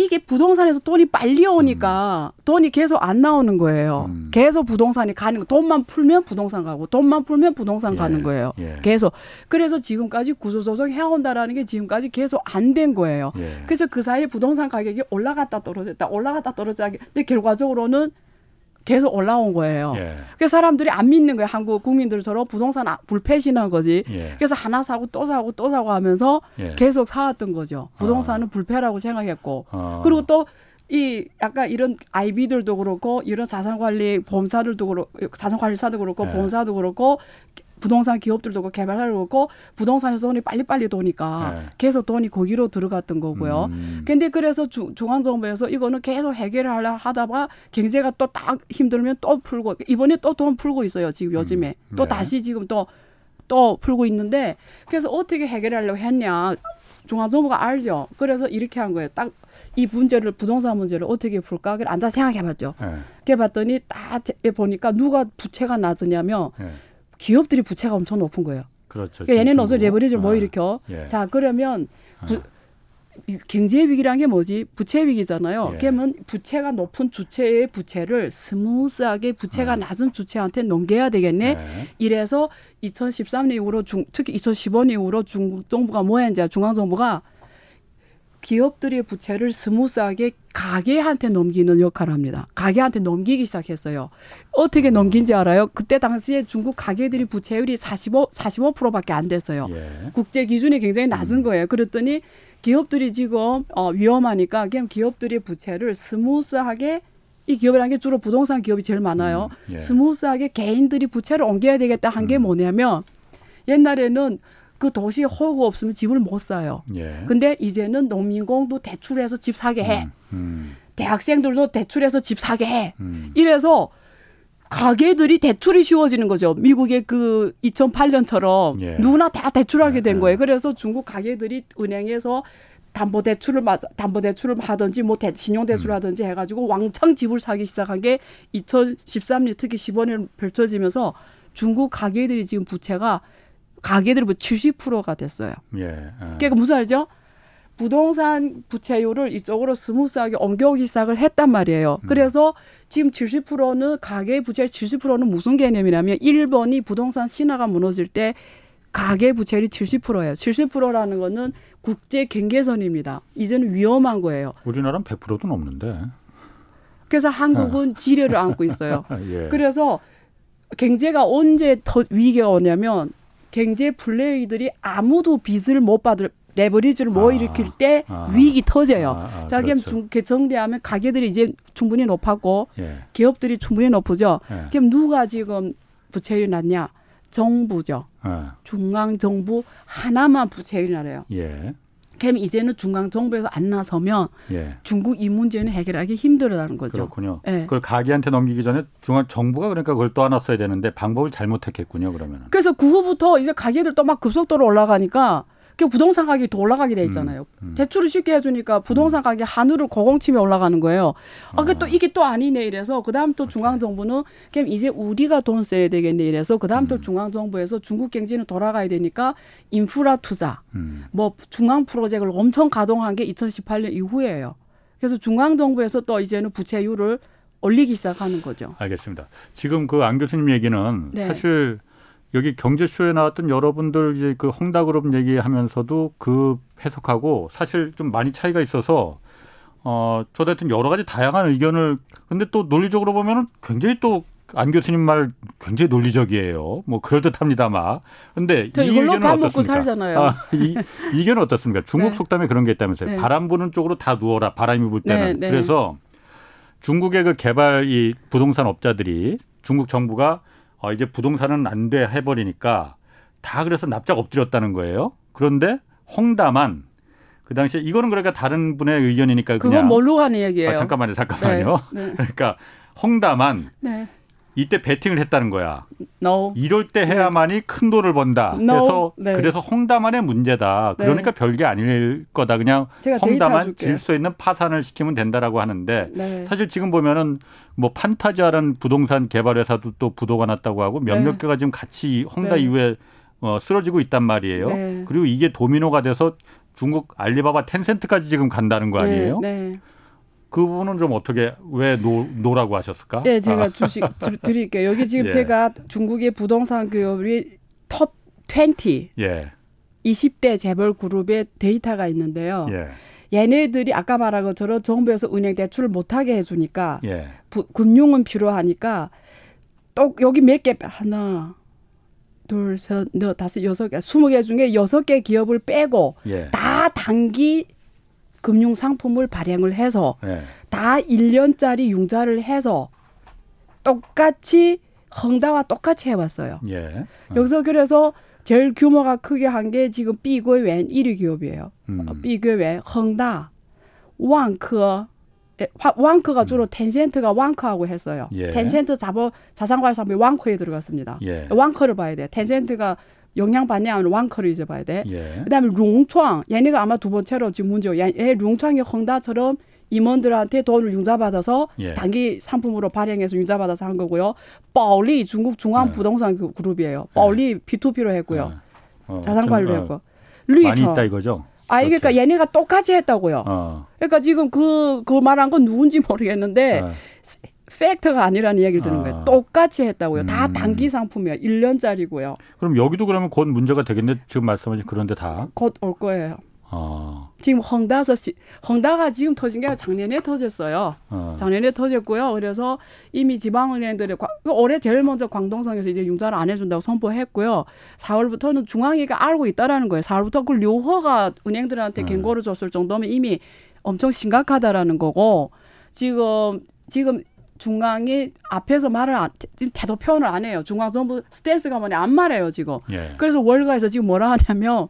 이게 부동산에서 돈이 빨리 오니까 돈이 계속 안 나오는 거예요. 계속 부동산이 가는 거. 돈만 풀면 부동산 가고 돈만 풀면 부동산 예. 가는 거예요. 예. 계속. 그래서 지금까지 구조조정 해온다라는 게 지금까지 계속 안 된 거예요. 예. 그래서 그 사이에 부동산 가격이 올라갔다 떨어졌다 올라갔다 떨어졌다. 근데 결과적으로는 계속 올라온 거예요. 예. 그래서 사람들이 안 믿는 거예요. 한국 국민들처럼 부동산 불패신한 거지. 예. 그래서 하나 사고 또 사고 또 사고 하면서 예. 계속 사왔던 거죠. 부동산은 불패라고 생각했고. 그리고 또 이 약간 이런 IB들도 그렇고 이런 자산관리사도 그렇고 예. 보험사도 그렇고 부동산 기업들도 그렇고 개발사도 그렇고 부동산에서 돈이 빨리빨리 도니까 예. 계속 돈이 거기로 들어갔던 거고요. 그런데 그래서 중앙정부에서 이거는 계속 해결을 하려 하다가 경제가 또 딱 힘들면 또 풀고 이번에 또 돈 풀고 있어요. 지금 요즘에. 예. 또 다시 지금 또 풀고 있는데 그래서 어떻게 해결하려고 했냐. 중앙정부가 알죠. 그래서 이렇게 한 거예요. 딱 이 문제를 부동산 문제를 어떻게 풀까? 그래 앉아 생각해봤죠. 예. 그래봤더니 딱 보니까 누가 부채가 낮으냐면 예. 기업들이 부채가 엄청 높은 거예요. 그렇죠. 그러니까 얘네는 어서 레버리지를 뭐 일으켜. 예. 자 그러면 경제 위기란 게 뭐지? 부채 위기잖아요. 예. 그러면 부채가 높은 주체의 부채를 스무스하게 부채가 낮은 주체한테 넘겨야 되겠네. 예. 이래서 2013년 이후로 특히 2015년 이후로 중국 정부가 뭐 했는지 중앙정부가 기업들의 부채를 스무스하게 가게한테 넘기는 역할을 합니다. 가게한테 넘기기 시작했어요. 어떻게 넘긴지 알아요? 그때 당시에 중국 가게들이 부채율이 45%밖에 안 됐어요. 예. 국제 기준이 굉장히 낮은 거예요. 그랬더니 기업들이 지금 위험하니까 그냥 기업들의 부채를 스무스하게 이 기업이라는 게 주로 부동산 기업이 제일 많아요. 예. 스무스하게 개인들이 부채를 옮겨야 되겠다 한 게 뭐냐면 옛날에는 그 도시에 허가 없으면 집을 못 사요. 예. 근데 이제는 농민공도 대출해서 집 사게 해. 대학생들도 대출해서 집 사게 해. 이래서 가게들이 대출이 쉬워지는 거죠. 미국의 그 2008년처럼 예. 누구나 다 대출하게 된 거예요. 그래서 중국 가게들이 은행에서 담보 대출을 하든지 뭐 신용 대출을 하든지 해가지고 왕창 집을 사기 시작한 게 2013년 특히 15년 펼쳐지면서 중국 가게들이 지금 부채가 가게들이 70%가 됐어요. 예. 그러니까 무슨 알죠? 부동산 부채율을 이쪽으로 스무스하게 옮겨오기 시작을 했단 말이에요. 그래서 지금 70%는 가계 부채 70%는 무슨 개념이냐면 일본이 부동산 신화가 무너질 때 가계 부채율이 70%예요. 70%라는 거는 국제 경계선입니다. 이제는 위험한 거예요. 우리나라는 100%도 넘는데. 그래서 한국은 지뢰를 안고 있어요. 예. 그래서 경제가 언제 더 위기가 오냐면 경제 플레이들이 아무도 빚을 못 받을 레버리지를 못 일으킬 때 위기 터져요. 자, 그럼 그렇죠. 정리하면 가게들이 이제 충분히 높았고 예. 기업들이 충분히 높으죠. 예. 그럼 누가 지금 부채율이 낮냐? 정부죠. 중앙정부 하나만 부채율이 낮아요. 예. 그럼 이제는 중앙정부에서 안 나서면 예. 중국 이 문제는 해결하기 힘들다는 거죠. 그렇군요. 예. 그걸 가게한테 넘기기 전에 중앙정부가 그러니까 그걸 또 하나 써야 되는데 방법을 잘못했겠군요. 그러면. 그래서 그 후부터 이제 가게들 또 막 급속도로 올라가니까 부동산 가격이 더 올라가게 돼 있잖아요. 대출을 쉽게 해주니까 부동산 가격이 하늘을 고공치며 올라가는 거예요. 또 이게 또 아니네 이래서 그다음 또 중앙정부는 그럼 이제 우리가 돈 써야 되겠네 이래서 그다음 또 중앙정부에서 중국 경제는 돌아가야 되니까 인프라 투자, 뭐 중앙 프로젝트를 엄청 가동한 게 2018년 이후예요. 그래서 중앙정부에서 또 이제는 부채율을 올리기 시작하는 거죠. 알겠습니다. 지금 그 안 교수님 얘기는 네. 사실 여기 경제쇼에 나왔던 여러분들 이제 그 헝다그룹 얘기하면서도 그 해석하고 사실 좀 많이 차이가 있어서 저도 하여튼 여러 가지 다양한 의견을, 근데 또 논리적으로 보면 굉장히 또 안 교수님 말 굉장히 논리적이에요. 뭐 그럴듯합니다만. 근데 저 이걸로 밥 먹고 살잖아요. 이 의견은 어떻습니까? 중국 네. 속담에 그런 게 있다면서요. 네. 바람 부는 쪽으로 다 누워라. 바람이 불 때는. 네, 네. 그래서 중국의 그 개발 이 부동산 업자들이 중국 정부가 이제 부동산은 안 돼 해버리니까 다 그래서 납작 엎드렸다는 거예요. 그런데 헝다만 그 당시에 이거는 그러니까 다른 분의 의견이니까 그냥. 그건 뭘로 가는 얘기예요? 잠깐만요. 네, 네. 그러니까 헝다만. 네. 이때 베팅을 했다는 거야. No. 이럴 때 해야만이 네. 큰 돈을 번다. No. 그래서 네. 그래서 헝다만의 문제다. 그러니까 네. 별게 아닐 거다. 그냥 헝다만 질서 있는 파산을 시키면 된다라고 하는데 네. 사실 지금 보면은 뭐 판타지아라는 부동산 개발 회사도 또 부도가 났다고 하고 몇몇 네. 개가 지금 같이 헝다 네. 이후에 쓰러지고 있단 말이에요. 네. 그리고 이게 도미노가 돼서 중국 알리바바 텐센트까지 지금 간다는 거 아니에요? 네. 네. 그 부분은 좀 어떻게 왜 노라고 하셨을까? 네, 제가 주식 드릴게요. 여기 지금 예. 제가 중국의 부동산 기업이 톱 20, 예. 20대 재벌 그룹의 데이터가 있는데요. 예. 얘네들이 아까 말한 것처럼 정부에서 은행 대출을 못하게 해주니까 예. 금융은 필요하니까 또 여기 몇 개 하나. 둘, 셋, 넷, 다섯, 여섯 개, 20개 중에 6개 기업을 빼고 예. 다 단기 금융 상품을 발행을 해서 예. 다 1년짜리 융자를 해서 똑같이 헝다와 똑같이 해왔어요. 예. 여기서 그래서 제일 규모가 크게 한 게 지금 비교엔 1위 기업이에요. 비교엔 헝다, 왕커. 왕커가 주로 텐센트가 왕커하고 했어요. 예. 텐센트 자산관리사업이 왕커에 들어갔습니다. 예. 왕커를 봐야 돼요. 텐센트가 영향받냐면 왕커를 이제 봐야 돼. 예. 그다음에 룽창 얘네가 아마 두 번째로 지금 문제예요. 얘 룽창이 헝다처럼 임원들한테 돈을 융자받아서 예. 단기 상품으로 발행해서 융자받아서 한 거고요. 바오리 중국 중앙부동산 그룹이에요. 바오리 B2B로 했고요. 자산관리로 했고. 류이청. 많이 있다 이거죠? 그러니까 얘네가 똑같이 했다고요. 그러니까 지금 그 말한 건 누군지 모르겠는데 팩트가 아니라는 얘기를 드는 거예요. 똑같이 했다고요. 다 단기 상품이에요. 1년짜리고요. 그럼 여기도 그러면 곧 문제가 되겠네. 지금 말씀하신 그런데 다. 곧 올 거예요. 지금 헝다가 지금 터진 게 작년에 터졌어요. 작년에 터졌고요. 그래서 이미 지방은행들이 올해 제일 먼저 광동성에서 이제 융자를 안 해준다고 선포했고요. 4월부터는 중앙위가 알고 있다라는 거예요. 4월부터 그 류허가 은행들한테 경고를 줬을 정도면 이미 엄청 심각하다라는 거고 지금 중앙이 앞에서 지금 대도 표현을 안 해요. 중앙정부 스탠스가 뭐냐 안 말해요 지금. 예. 그래서 월가에서 지금 뭐라 하냐면.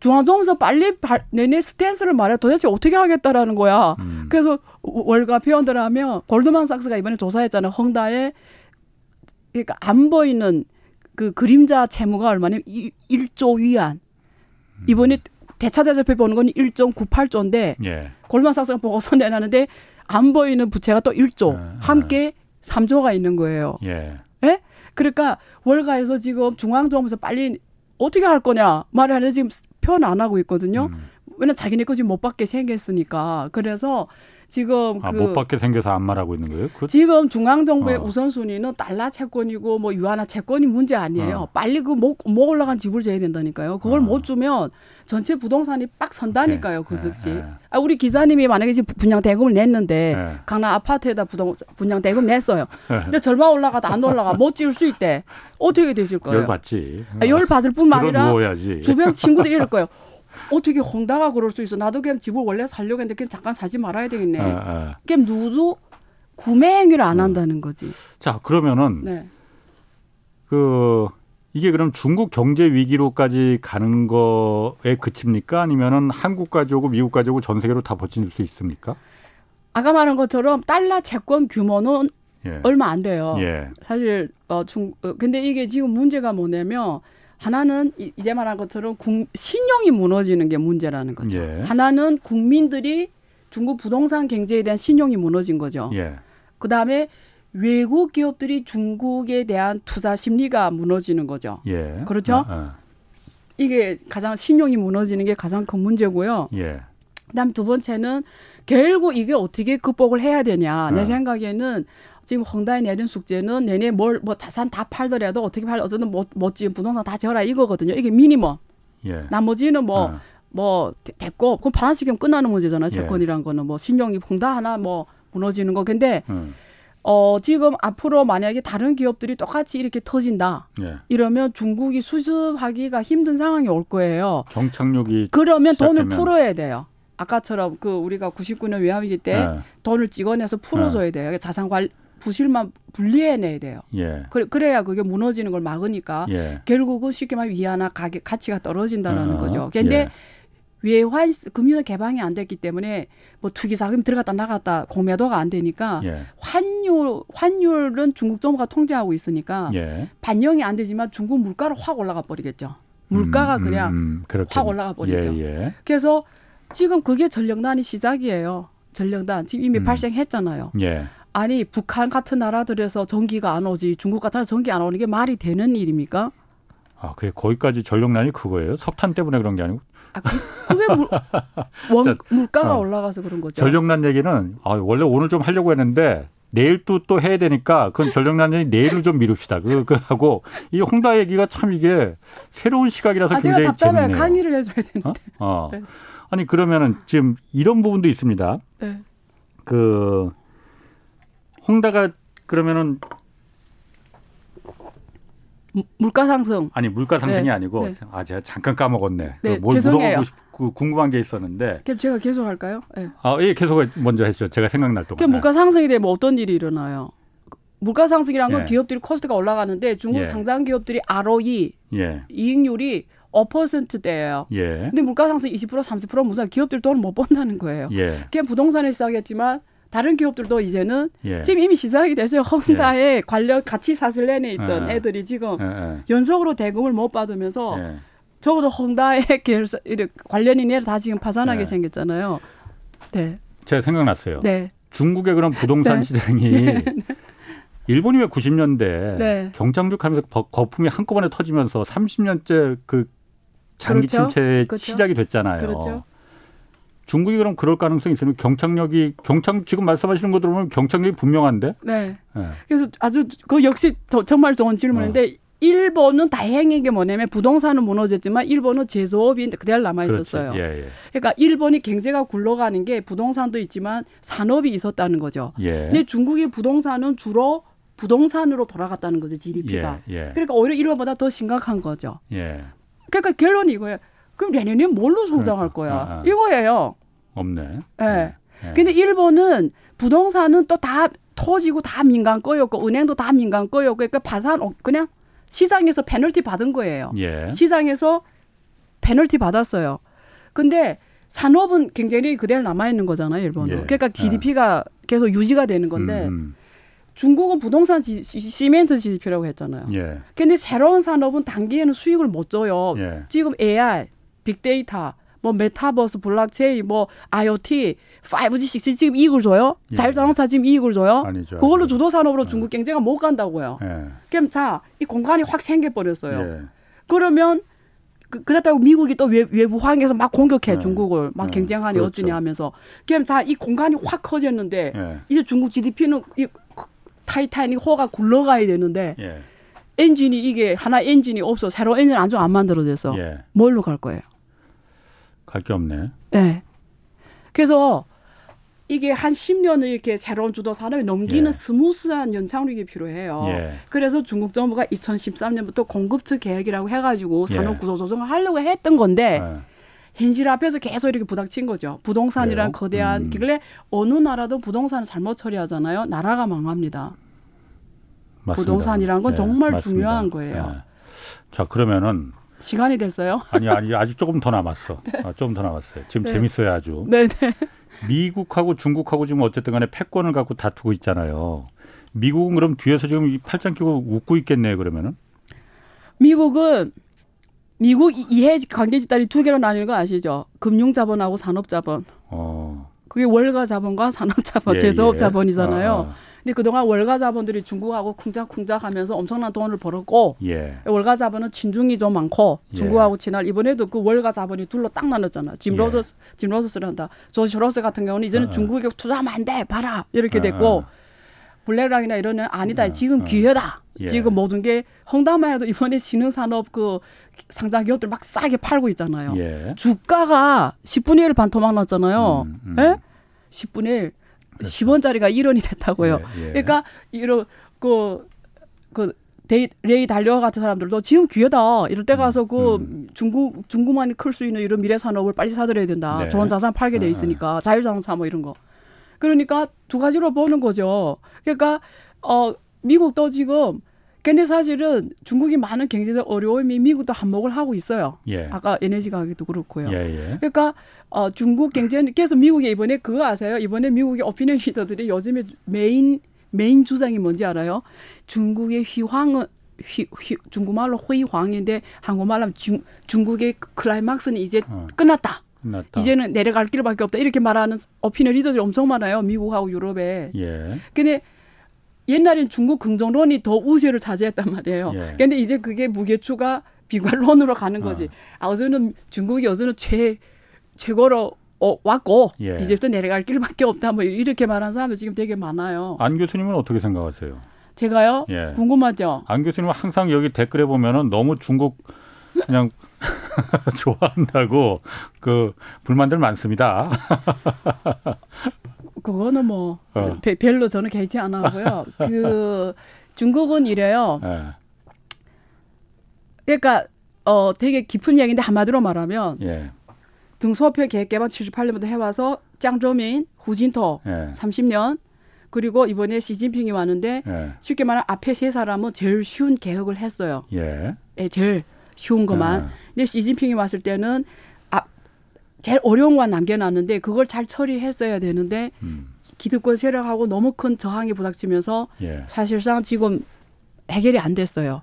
중앙정부에서 빨리 내내 스탠스를 말해 도대체 어떻게 하겠다라는 거야. 그래서 월가 표현들 하면 골드만삭스가 이번에 조사했잖아요. 헝다에 그러니까 안 보이는 그 그림자 채무가 얼마냐면 1조 위안. 이번에 대차대조표 보는 건 1.98조인데 예. 골드만삭스가 보고서 내놨는데 안 보이는 부채가 또 1조 함께 3조가 있는 거예요. 예. 예? 그러니까 월가에서 지금 중앙정부에서 빨리 어떻게 할 거냐 말을 하는데 지금 표현 안 하고 있거든요. 왜냐면 자기네 거 지금 못 받게 생겼으니까. 그래서 지금 못 받게 생겨서 안 말하고 있는 거예요? 지금 중앙정부의 우선순위는 달러 채권이고 뭐 유안화 채권이 문제 아니에요. 빨리 그 못 올라간 집을 줘야 된다니까요. 그걸 못 주면 전체 부동산이 빡 선다니까요. 그 즉시. 우리 기자님이 만약에 지금 분양 대금을 냈는데 강남 아파트에다 분양 대금 냈어요. 근데 절반 올라가도 안 올라가 못 지을 수 있대. 어떻게 되실 거예요? 열받지. 열받을 뿐만 아니라 주변 친구들이 이럴 거예요. 어떻게 헝다가 그럴 수 있어? 나도 그냥 집을 원래 살려고 했는데 그냥 잠깐 사지 말아야 되겠네. 그냥 누구도 구매 행위를 안 한다는 거지. 자, 그러면은 네. 이게 그럼 중국 경제 위기로까지 가는 거에 그칩니까? 아니면은 한국까지 오고 미국까지 오고 전 세계로 다 버티는 수 있습니까? 아까 말한 것처럼 달러 채권 규모는 예. 얼마 안 돼요. 예. 사실 근데 이게 지금 문제가 뭐냐면. 하나는 이제 말한 것처럼 신용이 무너지는 게 문제라는 거죠. 예. 하나는 국민들이 중국 부동산 경제에 대한 신용이 무너진 거죠. 예. 그다음에 외국 기업들이 중국에 대한 투자 심리가 무너지는 거죠. 예. 그렇죠? 이게 가장 신용이 무너지는 게 가장 큰 문제고요. 예. 그다음 두 번째는 결국 이게 어떻게 극복을 해야 되냐. 내 생각에는 지금 헝다에 내린 숙제는 내내 뭐 자산 다 팔더라도 어떻게 팔 어쨌든 못 지은 부동산 다 재워라 이거거든요. 이게 미니멈. 예. 나머지는 뭐 뭐 됐고 그건 반환시키면 끝나는 문제잖아요. 채권이란 거는 뭐 신용이 봉다 하나 뭐 무너지는 거. 근데 지금 앞으로 만약에 다른 기업들이 똑같이 이렇게 터진다. 이러면 중국이 수습하기가 힘든 상황이 올 거예요. 정착륙이 그러면 시작되면. 돈을 풀어야 돼요. 아까처럼 그 우리가 99년 외환위기 때 돈을 찍어내서 풀어줘야 돼요. 자산 관리 부실만 분리해내야 돼요. 그래야 그게 무너지는 걸 막으니까 결국은 쉽게 말하면 위안화 가치가 떨어진다는 거죠. 그런데 외환 금융 개방이 안 됐기 때문에 뭐 투기 자금 들어갔다 나갔다 공매도가 안 되니까 환율은 중국 정부가 통제하고 있으니까 반영이 안 되지만 중국 물가로 확 올라가 버리겠죠. 물가가 그냥 확 올라가 버리죠. 그래서 지금 그게 전력난이 시작이에요. 전력난 지금 이미 발생했잖아요. 아니 북한 같은 나라들에서 전기가 안 오지 중국 같은 나라 전기 안 오는 게 말이 되는 일입니까? 아, 그게 거기까지 전력난이 그거예요? 석탄 때문에 그런 게 아니고? 아, 그게 물가가 올라가서 그런 거죠. 전력난 얘기는 원래 오늘 좀 하려고 했는데 내일 또 해야 되니까 그건 전력난 얘기 내일로 좀 미룹시다. 그하고 이 홍다 얘기가 참 이게 새로운 시각이라서 굉장히 재밌네요. 제가 답답해요. 강의를 해줘야 되는데. 네. 아니 그러면은 지금 이런 부분도 있습니다. 네. 그 홍다가 그러면은 물가 상승 물가 상승이 아니고 제가 잠깐 까먹었네. 네, 뭘 죄송해요. 물어보고 궁금한 게 있었는데. 그럼 제가 계속 할까요? 네. 계속 먼저 해주죠. 제가 생각날 동안. 그럼 물가 상승이 되면 어떤 일이 일어나요? 물가 상승이란 건 기업들이 코스트가 올라가는데 중국 상장 기업들이 ROE 이익률이 5%대예요. 근데 물가 상승 20% 30% 무슨 기업들 돈을 못 번다는 거예요. 그냥 부동산에 시작했지만. 다른 기업들도 이제는 지금 이미 시작이 됐어요. 헝다에 관련 같이 사슬 내내 있던 애들이 지금 연속으로 대금을 못 받으면서 적어도 헝다에 관련인이 다 지금 파산하게 생겼잖아요. 네. 제가 생각났어요. 네. 중국의 그런 부동산 시장이 일본이 왜 90년대 경장륙하면서 거품이 한꺼번에 터지면서 30년째 그 장기 침체의 시작이 됐잖아요. 중국이 그럼 그럴 가능성이 있으면 지금 말씀하시는 거 들어보면 경착력이 분명한데? 네. 그래서 아주 그 역시 정말 좋은 질문인데 일본은 다행인 게 뭐냐면 부동산은 무너졌지만 일본은 제조업이 그대로 남아있었어요. 그러니까 일본이 경제가 굴러가는 게 부동산도 있지만 산업이 있었다는 거죠. 근데 중국의 부동산은 주로 부동산으로 돌아갔다는 거죠. GDP가. 그러니까 오히려 일본보다 더 심각한 거죠. 그러니까 결론이 이거예요. 그럼 내년에 뭘로 성장할 거야? 이거예요. 없네. 근데 일본은 부동산은 또 다 터지고 다 민간 거였고 은행도 다 민간 거였고 그러니까 그냥 시장에서 페널티 받은 거예요. 시장에서 페널티 받았어요. 근데 산업은 굉장히 그대로 남아있는 거잖아요. 일본은. 그러니까 GDP가 계속 유지가 되는 건데 중국은 부동산 시멘트 GDP라고 했잖아요. 근데 새로운 산업은 단기에는 수익을 못 줘요. 지금 AI 빅데이터, 뭐 메타버스, 블록체인, 뭐 IoT, 5G, 6G 지금 이익을 줘요? 자율자동차 지금 이익을 줘요? 아니죠. 그걸로 주도 산업으로 중국 경제가 못 간다고요. 그럼 이 공간이 확 생겨버렸어요. 그러면 그렇다고 미국이 또 외부 환경에서 막 공격해 중국을 막 경쟁하니 어쩌냐 하면서 그럼 이 공간이 확 커졌는데 이제 중국 GDP는 타이타닉 호가 굴러가야 되는데. 엔진이 엔진이 없어. 새로운 엔진 안전 안 만들어져서 뭘로 갈 거예요? 갈 게 없네. 그래서 이게 한 10년을 이렇게 새로운 주도 산업에 넘기는 스무스한 연착륙이 필요해요. 그래서 중국 정부가 2013년부터 공급처 계획이라고 해가지고 산업 구조 조정을 하려고 했던 건데 현실 앞에서 계속 이렇게 부닥친 거죠. 부동산이란 거대한 원래 어느 나라도 부동산을 잘못 처리하잖아요. 나라가 망합니다. 맞습니다. 부동산이란 건 정말 중요한 거예요. 자, 그러면은 시간이 됐어요? 아니 아직 조금 더 남았어. 조금 더 남았어요. 지금 재밌어요 아주. 미국하고 중국하고 지금 어쨌든 간에 패권을 갖고 다투고 있잖아요. 미국은 그럼 뒤에서 지금 팔짱 끼고 웃고 있겠네요. 그러면은 미국은 이해 관계지단이 두 개로 나뉘는 거 아시죠? 금융자본하고 산업자본. 그게 월가자본과 산업자본, 제조업자본이잖아요. 근데 그동안 월가자본들이 중국하고 쿵짝쿵짝하면서 엄청난 돈을 벌었고 월가자본은 친중이 좀 많고 중국하고 친한 이번에도 그 월가자본이 둘로 딱 나눴잖아. 짐로저스란다. 조슈로스 같은 경우는 이제는 중국에 투자하면 안 돼. 봐라. 이렇게 됐고 블랙락이나 이런 애 아니다. 지금 기회다. 예. 지금 모든 게 헝다만 해도 이번에 신흥산업 그 상장 기업들 막 싸게 팔고 있잖아요. 예. 주가가 10분의 1 반 도망났잖아요. 10분의 1. 그렇죠. 10원짜리가 1원이 됐다고요. 예. 그러니까 이런 그 레이달리오 같은 사람들도 지금 기회다. 이럴 때 가서 그 중국만이 클 수 있는 이런 미래 산업을 빨리 사들여야 된다. 네. 좋은 자산 팔게 돼 있으니까 자율자동차 뭐 이런 거. 그러니까 두 가지로 보는 거죠. 그러니까 미국도 지금 근데 사실은 중국이 많은 경제적 어려움이 미국도 한몫을 하고 있어요. 예. 아까 에너지 가격도 그렇고요. 예예. 그러니까 중국 경제는 그래서 미국이 이번에 그거 아세요? 이번에 미국의 오피니언 리더들이 요즘에 메인 주장이 뭔지 알아요? 중국의 휘황은 중국말로 휘황인데 한국말로 하면 중국의 클라이막스는 이제 끝났다. 났다. 이제는 내려갈 길밖에 없다. 이렇게 말하는 오피니언 리더들이 엄청 많아요. 미국하고 유럽에. 예. 근데 옛날엔 중국 긍정론이 더 우세를 차지했단 말이에요. 예. 근데 이제 그게 무게추가 비관론으로 가는 거지. 어제는 중국이 어제는 최고로 왔고 예. 이제부터 내려갈 길밖에 없다. 뭐 이렇게 말하는 사람들 지금 되게 많아요. 안 교수님은 어떻게 생각하세요? 제가요? 예. 궁금하죠. 안 교수님은 항상 여기 댓글에 보면은 너무 중국 그냥 좋아한다고 그 불만들 많습니다. 그거는 뭐 별로 저는 개의치 안 하고요. 그 중국은 이래요. 네. 그러니까 되게 깊은 이야기인데 한마디로 말하면 예. 등소평 개개발 78년부터 해와서 장쩌민, 후진토 예. 30년 그리고 이번에 시진핑이 왔는데 예. 쉽게 말하면 앞에 세 사람은 제일 쉬운 개혁을 했어요. 예, 예 제일. 쉬운 것만. 근데 시진핑이 왔을 때는 제일 어려운 건 남겨놨는데 그걸 잘 처리했어야 되는데 기득권 세력하고 너무 큰 저항이 부닥치면서 예. 사실상 지금 해결이 안 됐어요.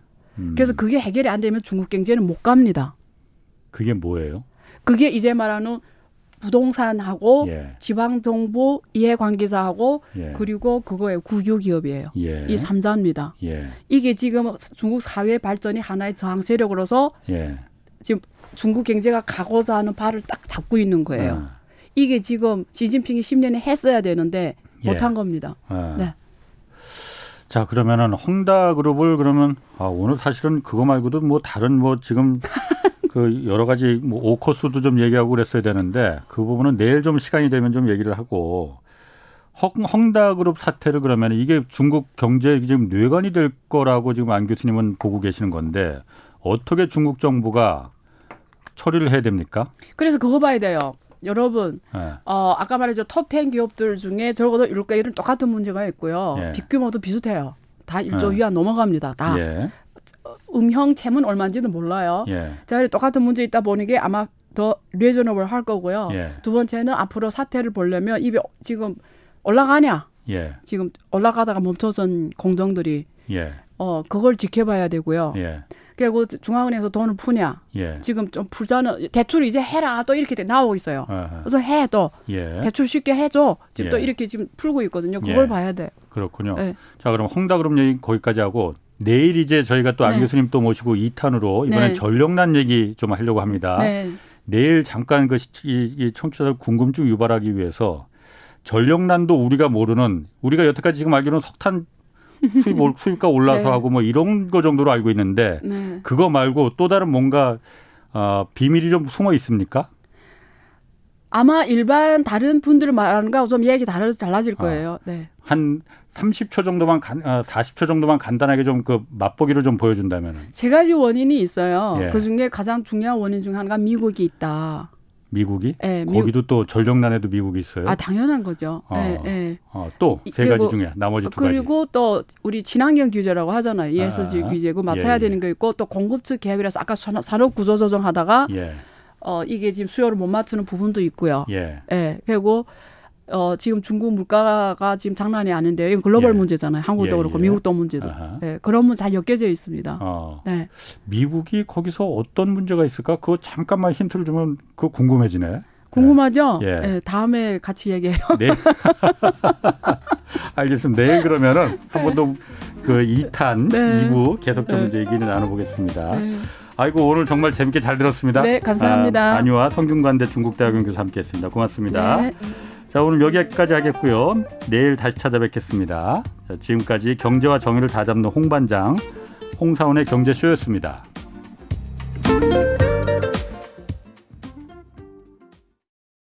그래서 그게 해결이 안 되면 중국 경제는 못 갑니다. 그게 뭐예요? 그게 이제 말하는 부동산하고 예. 지방정부 이해관계자하고 예. 그리고 그거예요. 국유기업이에요. 예. 이 3자입니다. 예. 이게 지금 중국 사회 발전이 하나의 저항세력으로서 예. 지금 중국 경제가 가고자 하는 발을 딱 잡고 있는 거예요. 이게 지금 시진핑이 10년에 했어야 되는데 예. 못한 겁니다. 네. 자 그러면은 헝다그룹을 그러면 오늘 사실은 그거 말고도 뭐 다른 뭐 지금 그 여러 가지 뭐 오코스도 좀 얘기하고 그랬어야 되는데 그 부분은 내일 좀 시간이 되면 좀 얘기를 하고 헝다그룹 사태를 그러면 이게 중국 경제에 지금 뇌관이 될 거라고 지금 안 교수님은 보고 계시는 건데 어떻게 중국 정부가 처리를 해야 됩니까? 그래서 그거 봐야 돼요. 여러분, 네. 아까 말했죠. 톱10 기업들 중에 적어도 7개는 똑같은 문제가 있고요. 예. 빚규모도 비슷해요. 다 1조 위안 넘어갑니다. 다. 예. 채무는 얼마인지는 몰라요. 예. 자, 똑같은 문제 있다 보니 게 아마 더 레저너블 할 거고요. 예. 두 번째는 앞으로 사태를 보려면 입에 지금 올라가냐. 예. 지금 올라가다가 멈춰선 공정들이. 예. 그걸 지켜봐야 되고요. 예. 그리고 중앙은행에서 돈을 푸냐. 예. 지금 좀 풀자는 대출 이제 해라 또 이렇게 나오고 있어요. 아하. 그래서 해 또. 예. 대출 쉽게 해줘. 지금 예. 또 이렇게 지금 풀고 있거든요. 그걸 예. 봐야 돼요. 그렇군요. 예. 자 그럼 헝다그룹 얘기 거기까지 하고 내일 이제 저희가 또 안 교수님 또 모시고 2탄으로 이번에 전력난 얘기 좀 하려고 합니다. 네. 내일 잠깐 그 이 청취자들 궁금증 유발하기 위해서 전력난도 우리가 모르는 우리가 여태까지 지금 알기로는 석탄 수입가 올라서 하고 뭐 이런 거 정도로 알고 있는데 그거 말고 또 다른 뭔가 비밀이 좀 숨어 있습니까? 아마 일반 다른 분들 말하는 거하고 좀 얘기 달라질 거예요. 네. 한 30초 정도만 40초 정도만 간단하게 좀 그 맛보기를 좀 보여준다면. 세 가지 원인이 있어요. 예. 그중에 가장 중요한 원인 중 하나가 미국이 있다. 미국이? 네, 거기도 또 전력난에도 미국이 있어요. 아 당연한 거죠. 네, 네. 또 세 가지 중에 나머지 두 가지. 그리고 또 우리 친환경 규제라고 하잖아요. ESG 규제고 맞춰야 되는 게 있고 또 공급측 계획이라서 아까 산업 구조 조정하다가 이게 지금 수요를 못 맞추는 부분도 있고요. 예. 네, 그리고 지금 중국 물가가 지금 장난이 아닌데요. 이건 글로벌 문제잖아요. 한국도 그렇고 미국도 문제도. 예, 그런 문제 다 엮여져 있습니다. 네. 미국이 거기서 어떤 문제가 있을까? 그거 잠깐만 힌트를 주면 그거 궁금해지네. 궁금하죠? 예. 예. 예 다음에 같이 얘기해요. 네. 알겠습니다. 내일 그러면은 한 번 더 그 2탄 2부 계속 좀 얘기를 나눠보겠습니다. 아이고 오늘 정말 재밌게 잘 들었습니다. 네. 감사합니다. 안유화 성균관대 중국대학원 교수 함께했습니다. 고맙습니다. 네. 자, 오늘 여기까지 하겠고요. 내일 다시 찾아뵙겠습니다. 자, 지금까지 경제와 정의를 다잡는 홍반장, 홍사원의 경제쇼였습니다.